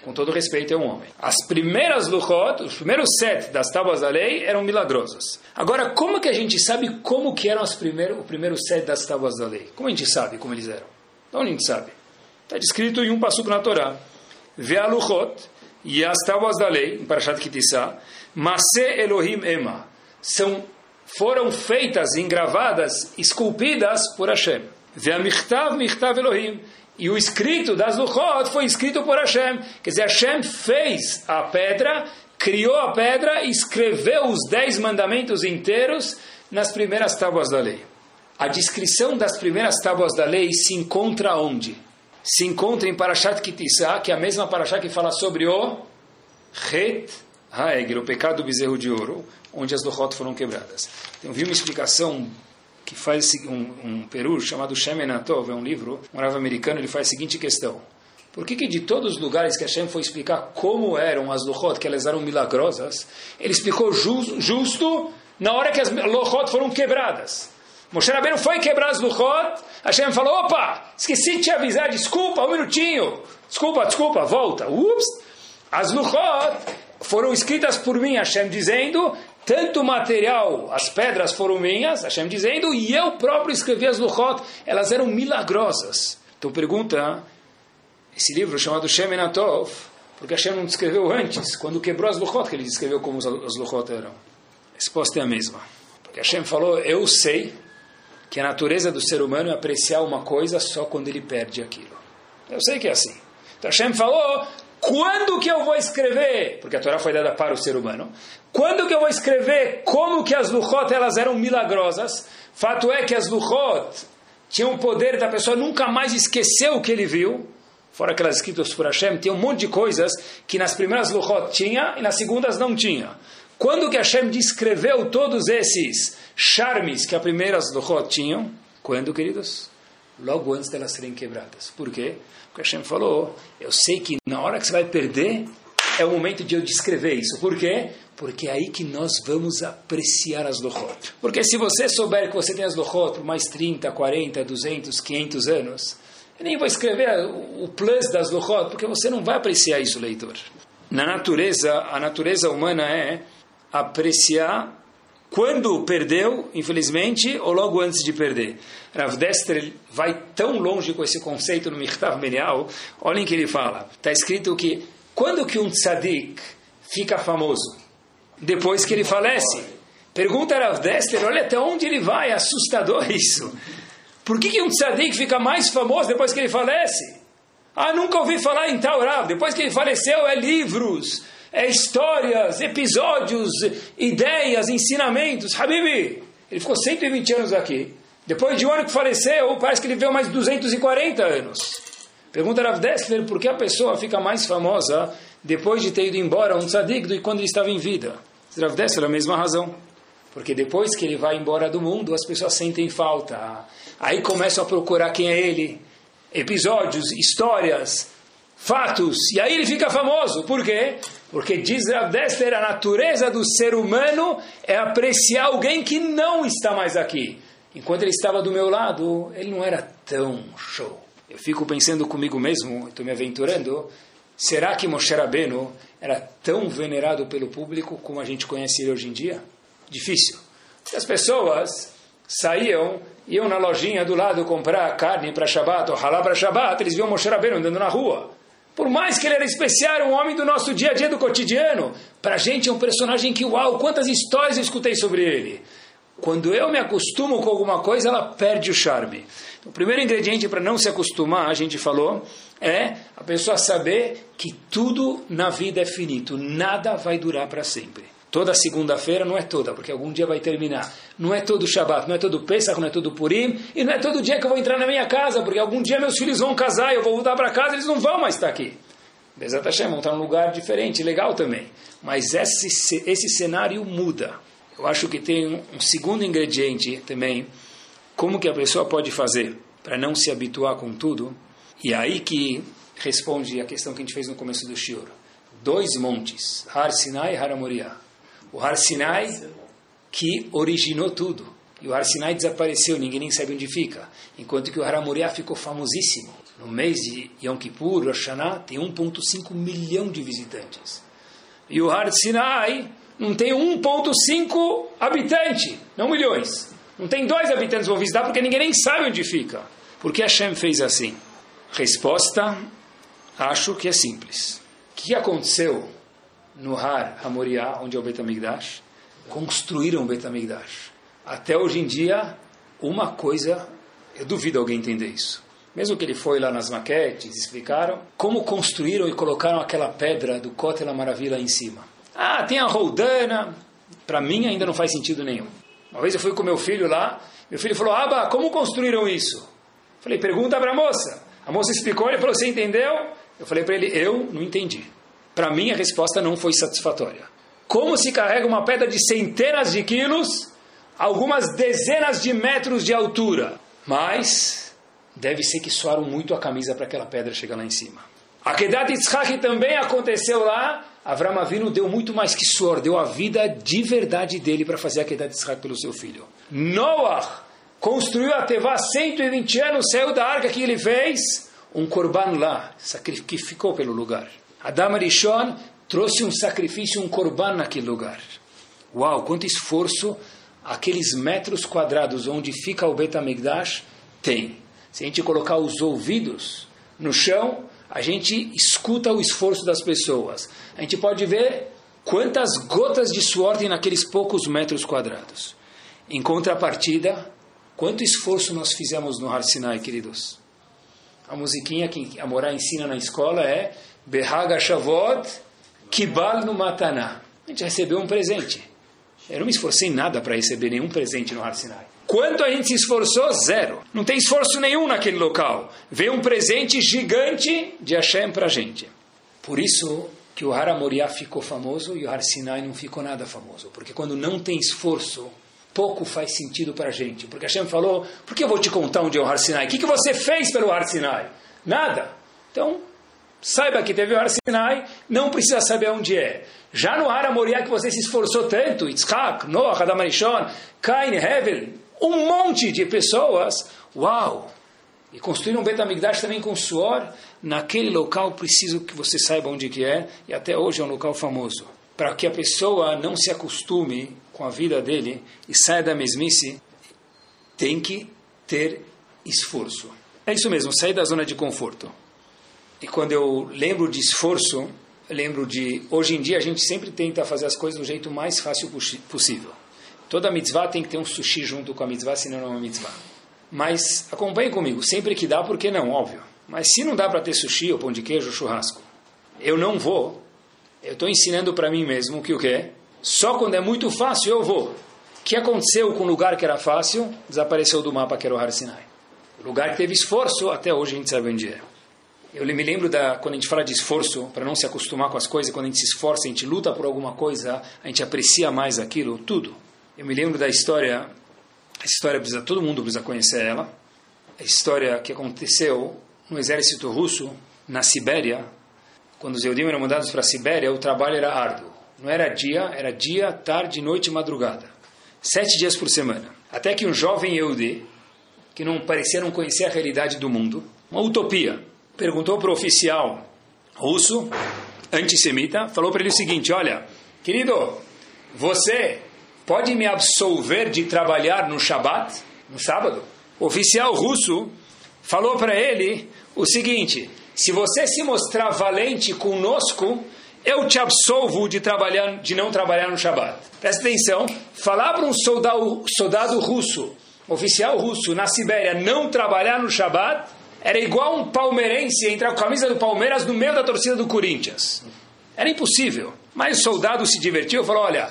com todo respeito, é um homem. As primeiras Luchot, os primeiros 7 das tábuas da lei eram milagrosas. Agora, como que a gente sabe como que eram o primeiro 7 das tábuas da lei? Como a gente sabe como eles eram? De onde a gente sabe? Está descrito em um passuco na Torá. Vê a Luchot e as tábuas da lei, em Parashat Kitissá, Masé Elohim Ema, foram feitas, engravadas, esculpidas por Hashem. Ve Michtav Michtav Elohim. E o escrito das Luchot foi escrito por Hashem. Quer dizer, Hashem fez a pedra, criou a pedra, escreveu os 10 mandamentos inteiros nas primeiras tábuas da lei. A descrição das primeiras tábuas da lei se encontra onde? Se encontra em Parashat Kitissá, que é a mesma Parashat que fala sobre o Het Haegel, o pecado do bezerro de ouro, onde as Luchot foram quebradas. Eu vi uma explicação que faz um perush chamado Shemenatov, é um livro, um rav americano, ele faz a seguinte questão. Por que de todos os lugares que Hashem foi explicar como eram as Luchot, que elas eram milagrosas, ele explicou justo na hora que as Luchot foram quebradas? Moshe Rabenu foi quebrar as Luchot, Hashem falou, opa, esqueci de te avisar, desculpa, um minutinho, desculpa, volta, ups, as Luchot foram escritas por mim, Hashem dizendo, tanto o material, as pedras foram minhas, Hashem dizendo, e eu próprio escrevi as Luchot, elas eram milagrosas. Então pergunta, esse livro chamado Shemenatov, porque Hashem não descreveu antes, quando quebrou as Luchot, que ele descreveu como as Luchot eram. A resposta é a mesma, porque Hashem falou, eu sei, que a natureza do ser humano é apreciar uma coisa só quando ele perde aquilo. Eu sei que é assim. Então Hashem falou, quando que eu vou escrever? Porque a Torá foi dada para o ser humano. Quando que eu vou escrever como que as Luchot elas eram milagrosas? Fato é que as Luchot tinham o poder da pessoa nunca mais esquecer o que ele viu. fora aquelas escritas por Hashem, tem um monte de coisas que nas primeiras Luchot tinha e nas segundas não tinha. Quando que Hashem descreveu todos esses charmes que as primeiras Luchot tinham? Quando, queridos? Logo antes delas serem quebradas. Por quê? Porque Hashem falou, eu sei que na hora que você vai perder, é o momento de eu descrever isso. Por quê? Porque é aí que nós vamos apreciar as Luchot. Porque se você souber que você tem as Luchot por mais 30, 40, 200, 500 anos, eu nem vou escrever o plus das Luchot, porque você não vai apreciar isso, leitor. Na natureza, a natureza humana é apreciar quando perdeu, infelizmente, ou logo antes de perder. Rav Dessler vai tão longe com esse conceito no Michtav Menial, olhem o que ele fala. Está escrito que quando que um tzadik fica famoso? Depois que ele falece. Pergunta a Rav Dessler, olha até onde ele vai, é assustador isso. Por que um tzadik fica mais famoso depois que ele falece? Ah, nunca ouvi falar em tal Rav. Depois que ele faleceu, é livros, é histórias, episódios, ideias, ensinamentos. Habibi, ele ficou 120 anos aqui. Depois de um ano que faleceu, parece que ele viveu mais 240 anos. Pergunta a Rav Dessler por que a pessoa fica mais famosa depois de ter ido embora um tzadik do que quando ele estava em vida. Rav Dessler, a mesma razão. Porque depois que ele vai embora do mundo, as pessoas sentem falta. Aí começam a procurar quem é ele. Episódios, histórias, fatos. E aí ele fica famoso. Por quê? Porque diz Rav Dessler, a natureza do ser humano é apreciar alguém que não está mais aqui. Enquanto ele estava do meu lado, ele não era tão show. Eu fico pensando comigo mesmo, estou me aventurando, será que Moshe Rabenu era tão venerado pelo público como a gente conhece ele hoje em dia? Difícil. As pessoas saíam, iam na lojinha do lado comprar carne para Shabbat ou halá para Shabbat, eles viam Moshe Rabenu andando na rua. Por mais que ele era especial, era um homem do nosso dia a dia, do cotidiano, para a gente é um personagem que, uau, quantas histórias eu escutei sobre ele. Quando eu me acostumo com alguma coisa, ela perde o charme. Então, o primeiro ingrediente para não se acostumar, a gente falou, é a pessoa saber que tudo na vida é finito. Nada vai durar para sempre. Toda segunda-feira não é toda, porque algum dia vai terminar. Não é todo Shabbat, não é todo Pesach, não é todo Purim, e não é todo dia que eu vou entrar na minha casa, porque algum dia meus filhos vão casar, eu vou voltar para casa, eles não vão mais estar aqui. Bezat Hashem, vão estar num lugar diferente, legal também. Mas esse cenário muda. Eu acho que tem um segundo ingrediente também, como que a pessoa pode fazer para não se habituar com tudo, e aí que responde a questão que a gente fez no começo do shiur. Dois montes, Har Sinai e Har HaMoriah. O Har Sinai que originou tudo, e o Har Sinai desapareceu, ninguém nem sabe onde fica, enquanto que o Har HaMoriah ficou famosíssimo. No mês de Yom Kippur, Rosh Hashanah, tem 1,5 milhão de visitantes. E o Har Sinai não tem 1,5 habitante, não milhões. Não tem 2 habitantes que vão visitar porque ninguém nem sabe onde fica. Por que Hashem fez assim? Resposta, acho que é simples. O que aconteceu no Har HaMoriah, onde é o Beit HaMikdash? Construíram o Beit HaMikdash. Até hoje em dia, uma coisa, eu duvido alguém entender isso. Mesmo que ele foi lá nas maquetes, explicaram como construíram e colocaram aquela pedra do Kotel HaMaravil em cima. Ah, tem a roldana. Para mim ainda não faz sentido nenhum. Uma vez eu fui com meu filho lá, meu filho falou, Abba, como construíram isso? Falei, pergunta para a moça. A moça explicou, ele falou, você entendeu? Eu falei para ele, eu não entendi. Para mim a resposta não foi satisfatória. Como se carrega uma pedra de centenas de quilos, algumas dezenas de metros de altura? Mas deve ser que suaram muito a camisa para aquela pedra chegar lá em cima. Akedat Yitzhak também aconteceu lá. Avram Avinu deu muito mais que suor, deu a vida de verdade dele para fazer a Akedat Yitzhak pelo seu filho. Noah construiu a Tevá 120 anos, saiu da arca que ele fez, um korban lá, sacrificou pelo lugar. Adam HaRishon trouxe um sacrifício, um korban naquele lugar. Uau, quanto esforço aqueles metros quadrados onde fica o Beit HaMikdash tem. Se a gente colocar os ouvidos no chão, a gente escuta o esforço das pessoas. A gente pode ver quantas gotas de suor tem naqueles poucos metros quadrados. Em contrapartida, quanto esforço nós fizemos no Har Sinai, queridos? A musiquinha que a Morá ensina na escola é Behag HaShavot Kibal no Mataná. A gente recebeu um presente. Eu não me esforcei nada para receber nenhum presente no Har Sinai. Quanto a gente se esforçou? Zero. Não tem esforço nenhum naquele local. Veio um presente gigante de Hashem para a gente. Por isso que o Har HaMoriah ficou famoso e o Har Sinai não ficou nada famoso. Porque quando não tem esforço, pouco faz sentido para a gente. Porque Hashem falou, por que eu vou te contar onde é o Har Sinai? O que você fez pelo Har Sinai? Nada. Então, saiba que teve o Har Sinai, não precisa saber onde é. Já no Har HaMoriah que você se esforçou tanto, Yitzhak, Noach, Adam HaRishon, Cain, Hevel, um monte de pessoas, uau! E construir um Beit HaMikdash também com suor, naquele local preciso que você saiba onde que é, e até hoje é um local famoso. Para que a pessoa não se acostume com a vida dele e saia da mesmice, tem que ter esforço. É isso mesmo, sair da zona de conforto. E quando eu lembro de esforço, eu lembro de... Hoje em dia a gente sempre tenta fazer as coisas do jeito mais fácil possível. Toda mitzvah tem que ter um sushi junto com a mitzvah, senão não é uma mitzvah. Mas acompanhe comigo, sempre que dá, porque não, óbvio. Mas se não dá para ter sushi, ou pão de queijo, ou churrasco, eu não vou. Eu estou ensinando para mim mesmo que o quê? Só quando é muito fácil eu vou. O que aconteceu com o lugar que era fácil? Desapareceu do mapa, que era o Har Sinai. O lugar que teve esforço, até hoje a gente sabe onde é. Eu me lembro quando a gente fala de esforço, para não se acostumar com as coisas, quando a gente se esforça, a gente luta por alguma coisa, a gente aprecia mais aquilo, tudo. Eu me lembro da história, todo mundo precisa conhecer ela, a história que aconteceu no exército russo, na Sibéria, quando os Eudim eram mandados para a Sibéria, o trabalho era árduo. Não era dia, tarde, noite e madrugada. 7 dias por semana. Até que um jovem Eudi, que não parecia não conhecer a realidade do mundo, uma utopia, perguntou para o oficial russo, antissemita, falou para ele o seguinte, olha, querido, você pode me absolver de trabalhar no Shabat, no sábado? O oficial russo falou para ele o seguinte, se você se mostrar valente conosco, eu te absolvo de não trabalhar no Shabat. Presta atenção, falar para um soldado russo, oficial russo na Sibéria, não trabalhar no Shabat, era igual um palmeirense entrar com a camisa do Palmeiras no meio da torcida do Corinthians. Era impossível. Mas o soldado se divertiu e falou, olha,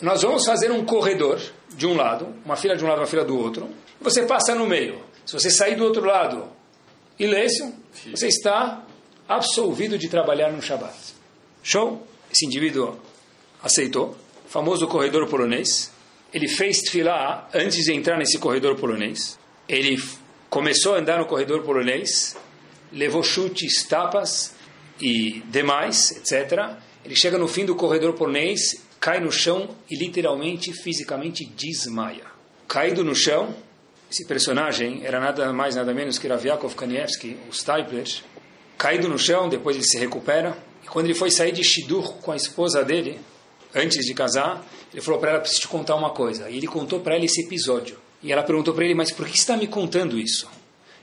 nós vamos fazer um corredor de um lado, uma fila de um lado, uma fila do outro, e você passa no meio. Se você sair do outro lado ileso, você está absolvido de trabalhar no Shabat. Show? Esse indivíduo aceitou. Famoso corredor polonês. Ele fez tefilá antes de entrar nesse corredor polonês. Ele começou a andar no corredor polonês, levou chutes, tapas e demais, etc. Ele chega no fim do corredor polonês, cai no chão e literalmente, fisicamente desmaia. Caído no chão, esse personagem era nada mais, nada menos que Rav Yaakov Kanievski, o Steipler. Caído no chão, depois ele se recupera. E quando ele foi sair de Shidur com a esposa dele, antes de casar, ele falou para ela, preciso te contar uma coisa. E ele contou para ela esse episódio. E ela perguntou para ele, mas por que você está me contando isso?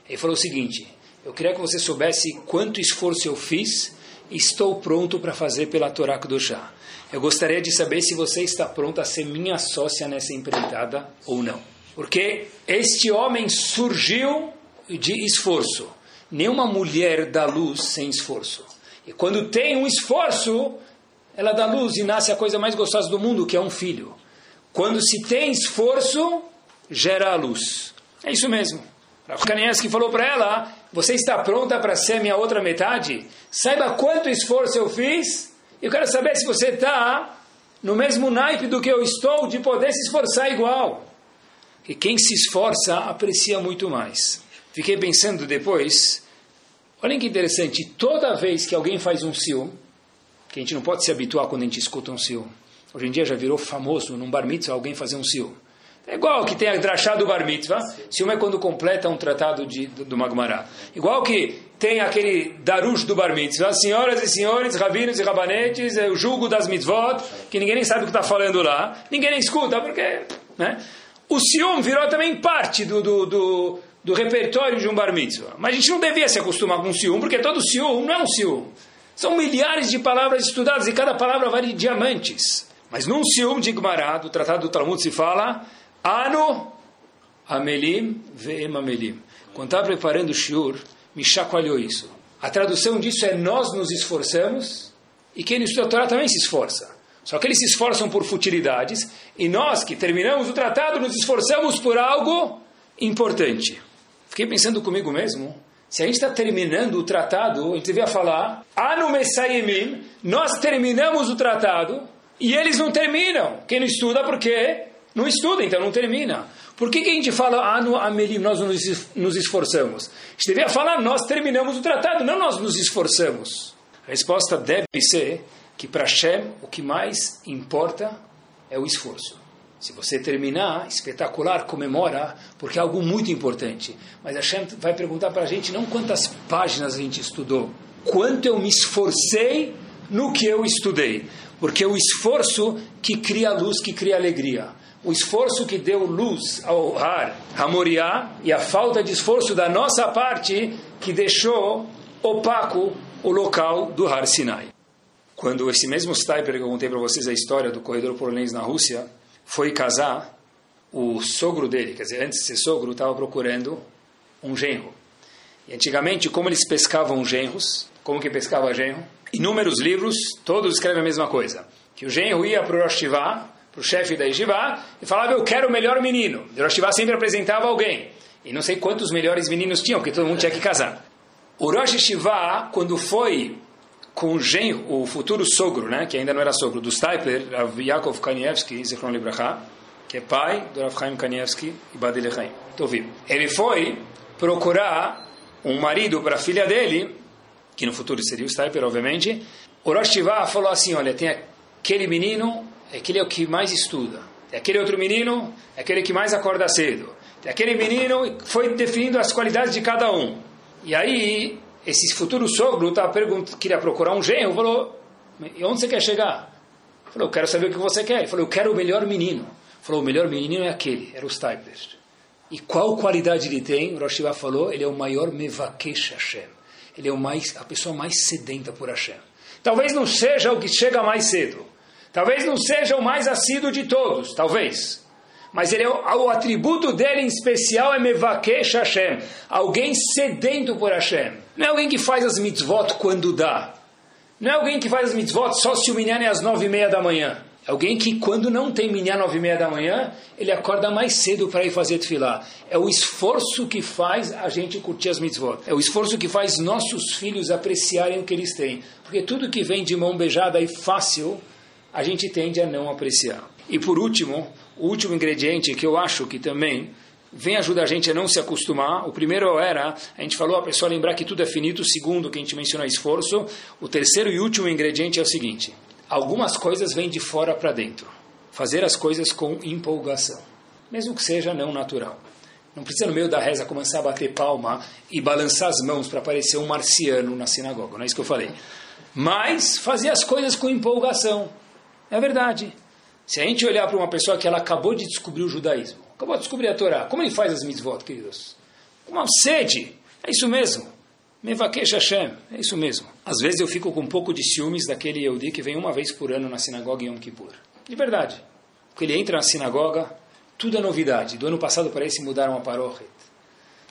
Ele falou o seguinte, eu queria que você soubesse quanto esforço eu fiz e estou pronto para fazer pela Torá Kedoshá. Eu gostaria de saber se você está pronto a ser minha sócia nessa empreitada ou não. Porque este homem surgiu de esforço. Nenhuma mulher dá luz sem esforço. E quando tem um esforço, ela dá luz e nasce a coisa mais gostosa do mundo, que é um filho. Quando se tem esforço, gera a luz. É isso mesmo. Rav Kanievski falou para ela, você está pronta para ser minha outra metade? Saiba quanto esforço eu fiz. Eu quero saber se você está no mesmo naipe do que eu estou, de poder se esforçar igual. E quem se esforça, aprecia muito mais. Fiquei pensando depois, olhem que interessante, toda vez que alguém faz um shiur, que a gente não pode se habituar quando a gente escuta um shiur. Hoje em dia já virou famoso, num bar mitzvah, alguém fazer um shiur. É igual que tem a drachá do Bar Mitzvah, Silma é quando completa um tratado do Magmará. Igual que tem aquele darush do Bar Mitzvah, senhoras e senhores, rabinos e rabanetes, é o julgo das mitzvot, que ninguém nem sabe o que está falando lá, ninguém nem escuta, porque... Né? O Silma virou também parte do repertório de um Bar Mitzvah. Mas a gente não devia se acostumar com o Silma, porque todo Silma não é um Silma. São milhares de palavras estudadas e cada palavra vale diamantes. Mas num Silma de Gemara, do tratado do Talmud, se fala... Ano, amelim, veem amelim. Quando estava preparando o shiur, me chacoalhou isso. A tradução disso é nós nos esforçamos e quem estuda a Torá também se esforça. Só que eles se esforçam por futilidades, e nós que terminamos o tratado nos esforçamos por algo importante. Fiquei pensando comigo mesmo, se a gente está terminando o tratado, a gente devia falar, Anu Messayimim, nós terminamos o tratado, e eles não terminam. Quem não estuda, porque não estuda, então não termina. Por que a gente fala, Anu Amelim, nós nos esforçamos? A gente devia falar, nós terminamos o tratado, não nós nos esforçamos. A resposta deve ser que para Hashem o que mais importa é o esforço. Se você terminar, espetacular, comemora, porque é algo muito importante. Mas Hashem vai perguntar para a gente não quantas páginas a gente estudou, quanto eu me esforcei no que eu estudei. Porque é o esforço que cria luz, que cria alegria. O esforço que deu luz ao Har HaMoriah e a falta de esforço da nossa parte que deixou opaco o local do Har Sinai. Quando esse mesmo Steipler que eu contei para vocês a história do corredor polonês na Rússia, foi casar, o sogro dele, quer dizer, antes de ser sogro, estava procurando um genro. E antigamente, como eles pescavam genros, como que pescava genro? Inúmeros livros, todos escrevem a mesma coisa. Que o genro ia para o Rosh Chivá, para o chefe da Yeshivá, e falava, eu quero o melhor menino. O Rosh Chivá sempre apresentava alguém. E não sei quantos melhores meninos tinham, porque todo mundo tinha que casar. O Rosh Chivá, quando foi com o genro, o futuro sogro, né, que ainda não era sogro, do Steipler, Rav Yaakov Kanievski, Zichron Libraha, que é pai do Rav Chaim Kanievski e Badele Chaim. Estou vivo. Ele foi procurar um marido para a filha dele, que no futuro seria o Steipler, obviamente. O Rosh Chivá falou assim, olha, tem aquele menino, aquele é o que mais estuda. Tem aquele outro menino, aquele que mais acorda cedo. Tem aquele menino, foi definindo as qualidades de cada um. E aí, esse futuro sogro queria procurar um genro, falou, e onde você quer chegar? Ele falou, eu quero saber o que você quer. Ele falou, eu quero o melhor menino. Ele falou, o melhor menino é aquele, era o Steipler. E qual qualidade ele tem? O Rosh Chivá falou, ele é o maior Mevakesh Hashem. Ele é a pessoa mais sedenta por Hashem. Talvez não seja o que chega mais cedo. Talvez não seja o mais assíduo de todos, talvez. Mas ele é o atributo dele em especial é Mevakesh Hashem. Alguém sedento por Hashem. Não é alguém que faz as mitzvot quando dá. Não é alguém que faz as mitzvot só se o minyan é às 9:30 da manhã. É alguém que quando não tem minyan 9:30 da manhã, ele acorda mais cedo para ir fazer tefilá. É o esforço que faz a gente curtir as mitzvot. É o esforço que faz nossos filhos apreciarem o que eles têm. Porque tudo que vem de mão beijada e fácil, a gente tende a não apreciar. E por último, o último ingrediente que eu acho que também vem ajudar a gente a não se acostumar. O primeiro era, a gente falou, a pessoa lembrar que tudo é finito. O segundo, que a gente mencionou, é esforço. O terceiro e último ingrediente é o seguinte. Algumas coisas vêm de fora para dentro. Fazer as coisas com empolgação. Mesmo que seja não natural. Não precisa no meio da reza começar a bater palma e balançar as mãos para parecer um marciano na sinagoga. Não é isso que eu falei. Mas fazer as coisas com empolgação. É verdade. Se a gente olhar para uma pessoa que ela acabou de descobrir o judaísmo, acabou de descobrir a Torá, como ele faz as mitzvot, queridos? Com uma sede, é isso mesmo. Mevakesh Hashem, é isso mesmo. Às vezes eu fico com um pouco de ciúmes daquele Yehudi que vem uma vez por ano na sinagoga em Yom Kippur. De verdade. Porque ele entra na sinagoga, tudo é novidade. Do ano passado para esse mudaram a parochet.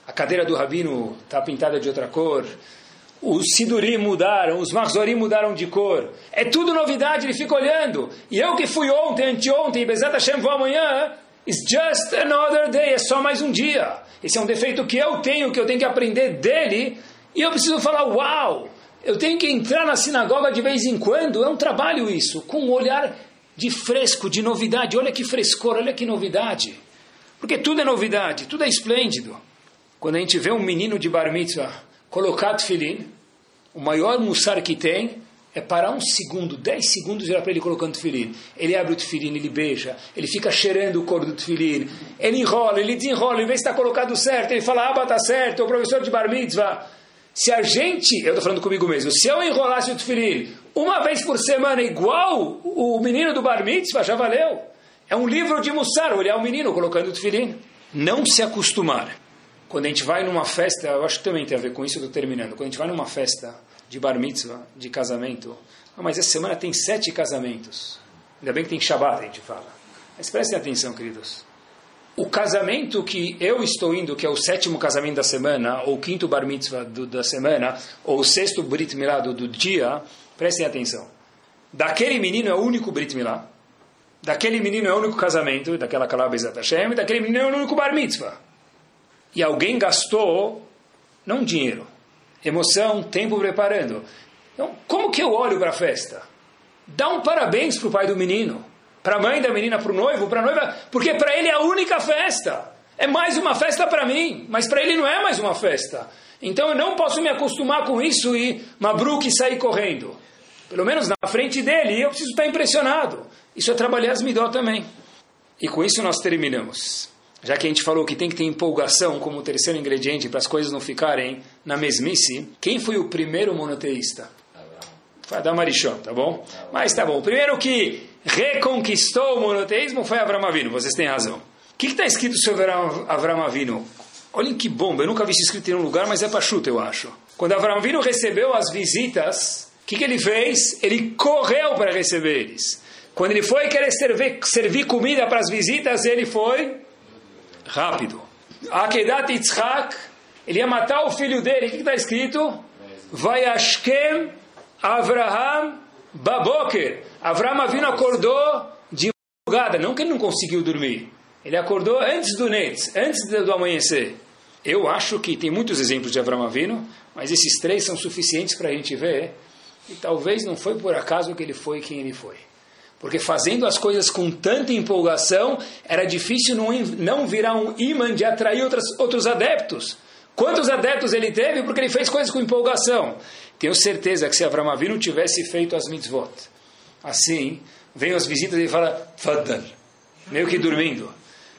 A cadeira do rabino está pintada de outra cor. Os sidurim mudaram, os marzorim mudaram de cor. É tudo novidade, ele fica olhando. E eu que fui ontem, anteontem, e Bezat Hashem vou amanhã, it's just another day, é só mais um dia. Esse é um defeito que eu tenho que aprender dele. E eu preciso falar, uau, eu tenho que entrar na sinagoga de vez em quando. É um trabalho isso, com um olhar de fresco, de novidade. Olha que frescor, olha que novidade. Porque tudo é novidade, tudo é esplêndido. Quando a gente vê um menino de bar mitzvah, colocado tefilin, o maior mussar que tem é parar 10 segundos e olhar para ele colocando tefilin. Ele abre o tefilin, ele beija, ele fica cheirando o couro do tefilin, ele enrola, ele desenrola, ele vê se está colocado certo, ele fala, aba, está certo, o professor de bar mitzvah. Se a gente, eu estou falando comigo mesmo, se eu enrolasse o tefilin uma vez por semana igual o menino do bar mitzvah, já valeu. É um livro de mussar, olhar o menino colocando o tefilin. Não se acostumar. Quando a gente vai numa festa, eu acho que também tem a ver com isso, eu estou terminando. Quando a gente vai numa festa de bar mitzvah, de casamento, ah, mas essa semana tem 7 casamentos. Ainda bem que tem Shabbat, a gente fala. Mas prestem atenção, queridos. O casamento que eu estou indo, que é o 7º casamento da semana, ou o 5º bar mitzvah da semana, ou o 6º brit milá do dia, prestem atenção. daquele menino é o único Brit Milá, daquele menino é o único casamento, daquela Kalabezat Hashem, daquele menino é o único Bar Mitzvah. E alguém gastou, não dinheiro, emoção, tempo preparando. Então, como que eu olho para a festa? Dá um parabéns para o pai do menino, para a mãe da menina, para o noivo, para a noiva, porque para ele é a única festa. É mais uma festa para mim, mas para ele não é mais uma festa. Então eu não posso me acostumar com isso e Mabruk e sair correndo. Pelo menos na frente dele, eu preciso estar impressionado. Isso é trabalhar as midot também. E com isso nós terminamos. Já que a gente falou que tem que ter empolgação como terceiro ingrediente para as coisas não ficarem na mesmice, quem foi o primeiro monoteísta? Foi Adam HaRishon, tá bom? Mas tá bom, o primeiro que reconquistou o monoteísmo foi Avram Avinu, vocês têm razão. O que está escrito sobre Avram Avinu? Olhem que bomba, eu nunca vi isso escrito em um lugar, mas é pachuta, eu acho. Quando Avram Avinu recebeu as visitas, o que ele fez? Ele correu para receber eles. Quando ele foi querer servir comida para as visitas, ele foi rápido. Akedat Yitzhak, ele ia matar o filho dele. O que está escrito? Vayashkem Avraham Baboker. Avram Avinu acordou de madrugada. Não que ele não conseguiu dormir. Ele acordou antes do Netz, antes do amanhecer. Eu acho que tem muitos exemplos de Avram Avinu, mas esses três são suficientes para a gente ver. E talvez não foi por acaso que ele foi quem ele foi. Porque fazendo as coisas com tanta empolgação, era difícil não virar um imã de atrair outros adeptos. Quantos adeptos ele teve? Porque ele fez coisas com empolgação. Tenho certeza que se Avram Avinu tivesse feito as mitzvot, assim, vem as visitas e ele fala, Fadal, meio que dormindo.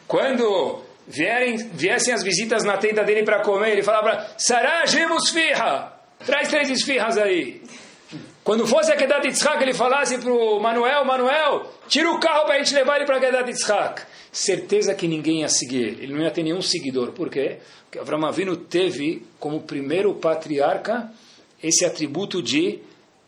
Quando viessem as visitas na tenda dele para comer, ele falava, Sarah Jemus Firra, traz 3 esfirras aí. Quando fosse a Akedat Yitzhak, ele falasse para o Manuel, Manuel, tira o carro para a gente levar ele para a Akedat Yitzhak. Certeza que ninguém ia seguir ele. Ele não ia ter nenhum seguidor. Por quê? Porque Avram Avinu teve, como primeiro patriarca, esse atributo de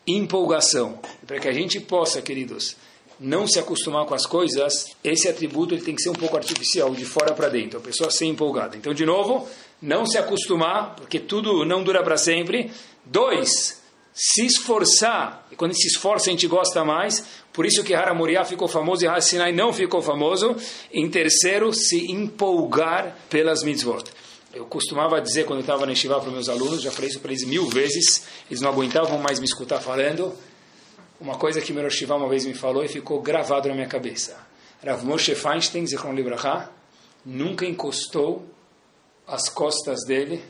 empolgação. Para que a gente possa, queridos, não se acostumar com as coisas, esse atributo ele tem que ser um pouco artificial, de fora para dentro, a pessoa ser empolgada. Então, de novo, não se acostumar, porque tudo não dura para sempre. 2, se esforçar, e quando a gente se esforça a gente gosta mais, por isso que Har HaMoriah ficou famoso e Har Sinai não ficou famoso. Em terceiro, se empolgar pelas mitzvot. Eu costumava dizer quando eu estava na Yeshivá para os meus alunos, já falei isso para eles 1000 vezes, eles não aguentavam mais me escutar falando, uma coisa que meu Rosh Chivá uma vez me falou e ficou gravado na minha cabeça. Rav Moshe Feinstein, Zichron Libraha, nunca encostou as costas dele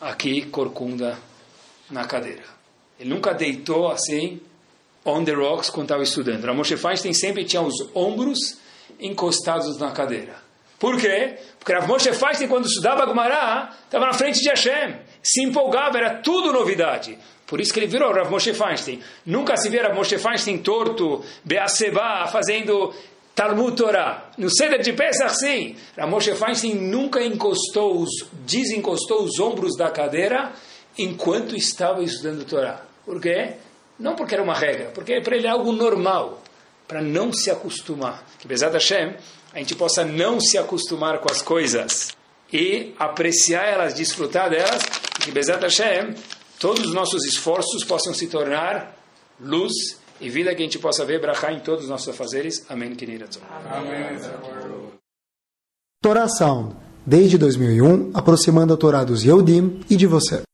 aqui, corcunda, na cadeira. Ele nunca deitou assim, on the rocks, quando estava estudando. Rav Moshe Feinstein sempre tinha os ombros encostados na cadeira. Por quê? Porque Rav Moshe Feinstein, quando estudava Gemara, estava na frente de Hashem. Se empolgava, era tudo novidade. Por isso que ele virou Rav Moshe Feinstein. Nunca se vê Rav Moshe Feinstein torto, Beaseba, fazendo Talmud Torah. No Seder de Pesach, sim. Rav Moshe Feinstein nunca desencostou os ombros da cadeira enquanto estava estudando Torá. Por quê? Não porque era uma regra, porque para ele é algo normal, para não se acostumar. Que Bezat Hashem, a gente possa não se acostumar com as coisas e apreciar elas, desfrutar delas, e que Bezat Hashem, todos os nossos esforços possam se tornar luz e vida que a gente possa ver brachá em todos os nossos afazeres. Amém. Amém. Torá Sound, desde 2001, aproximando a Torá dos Yehudim e de você.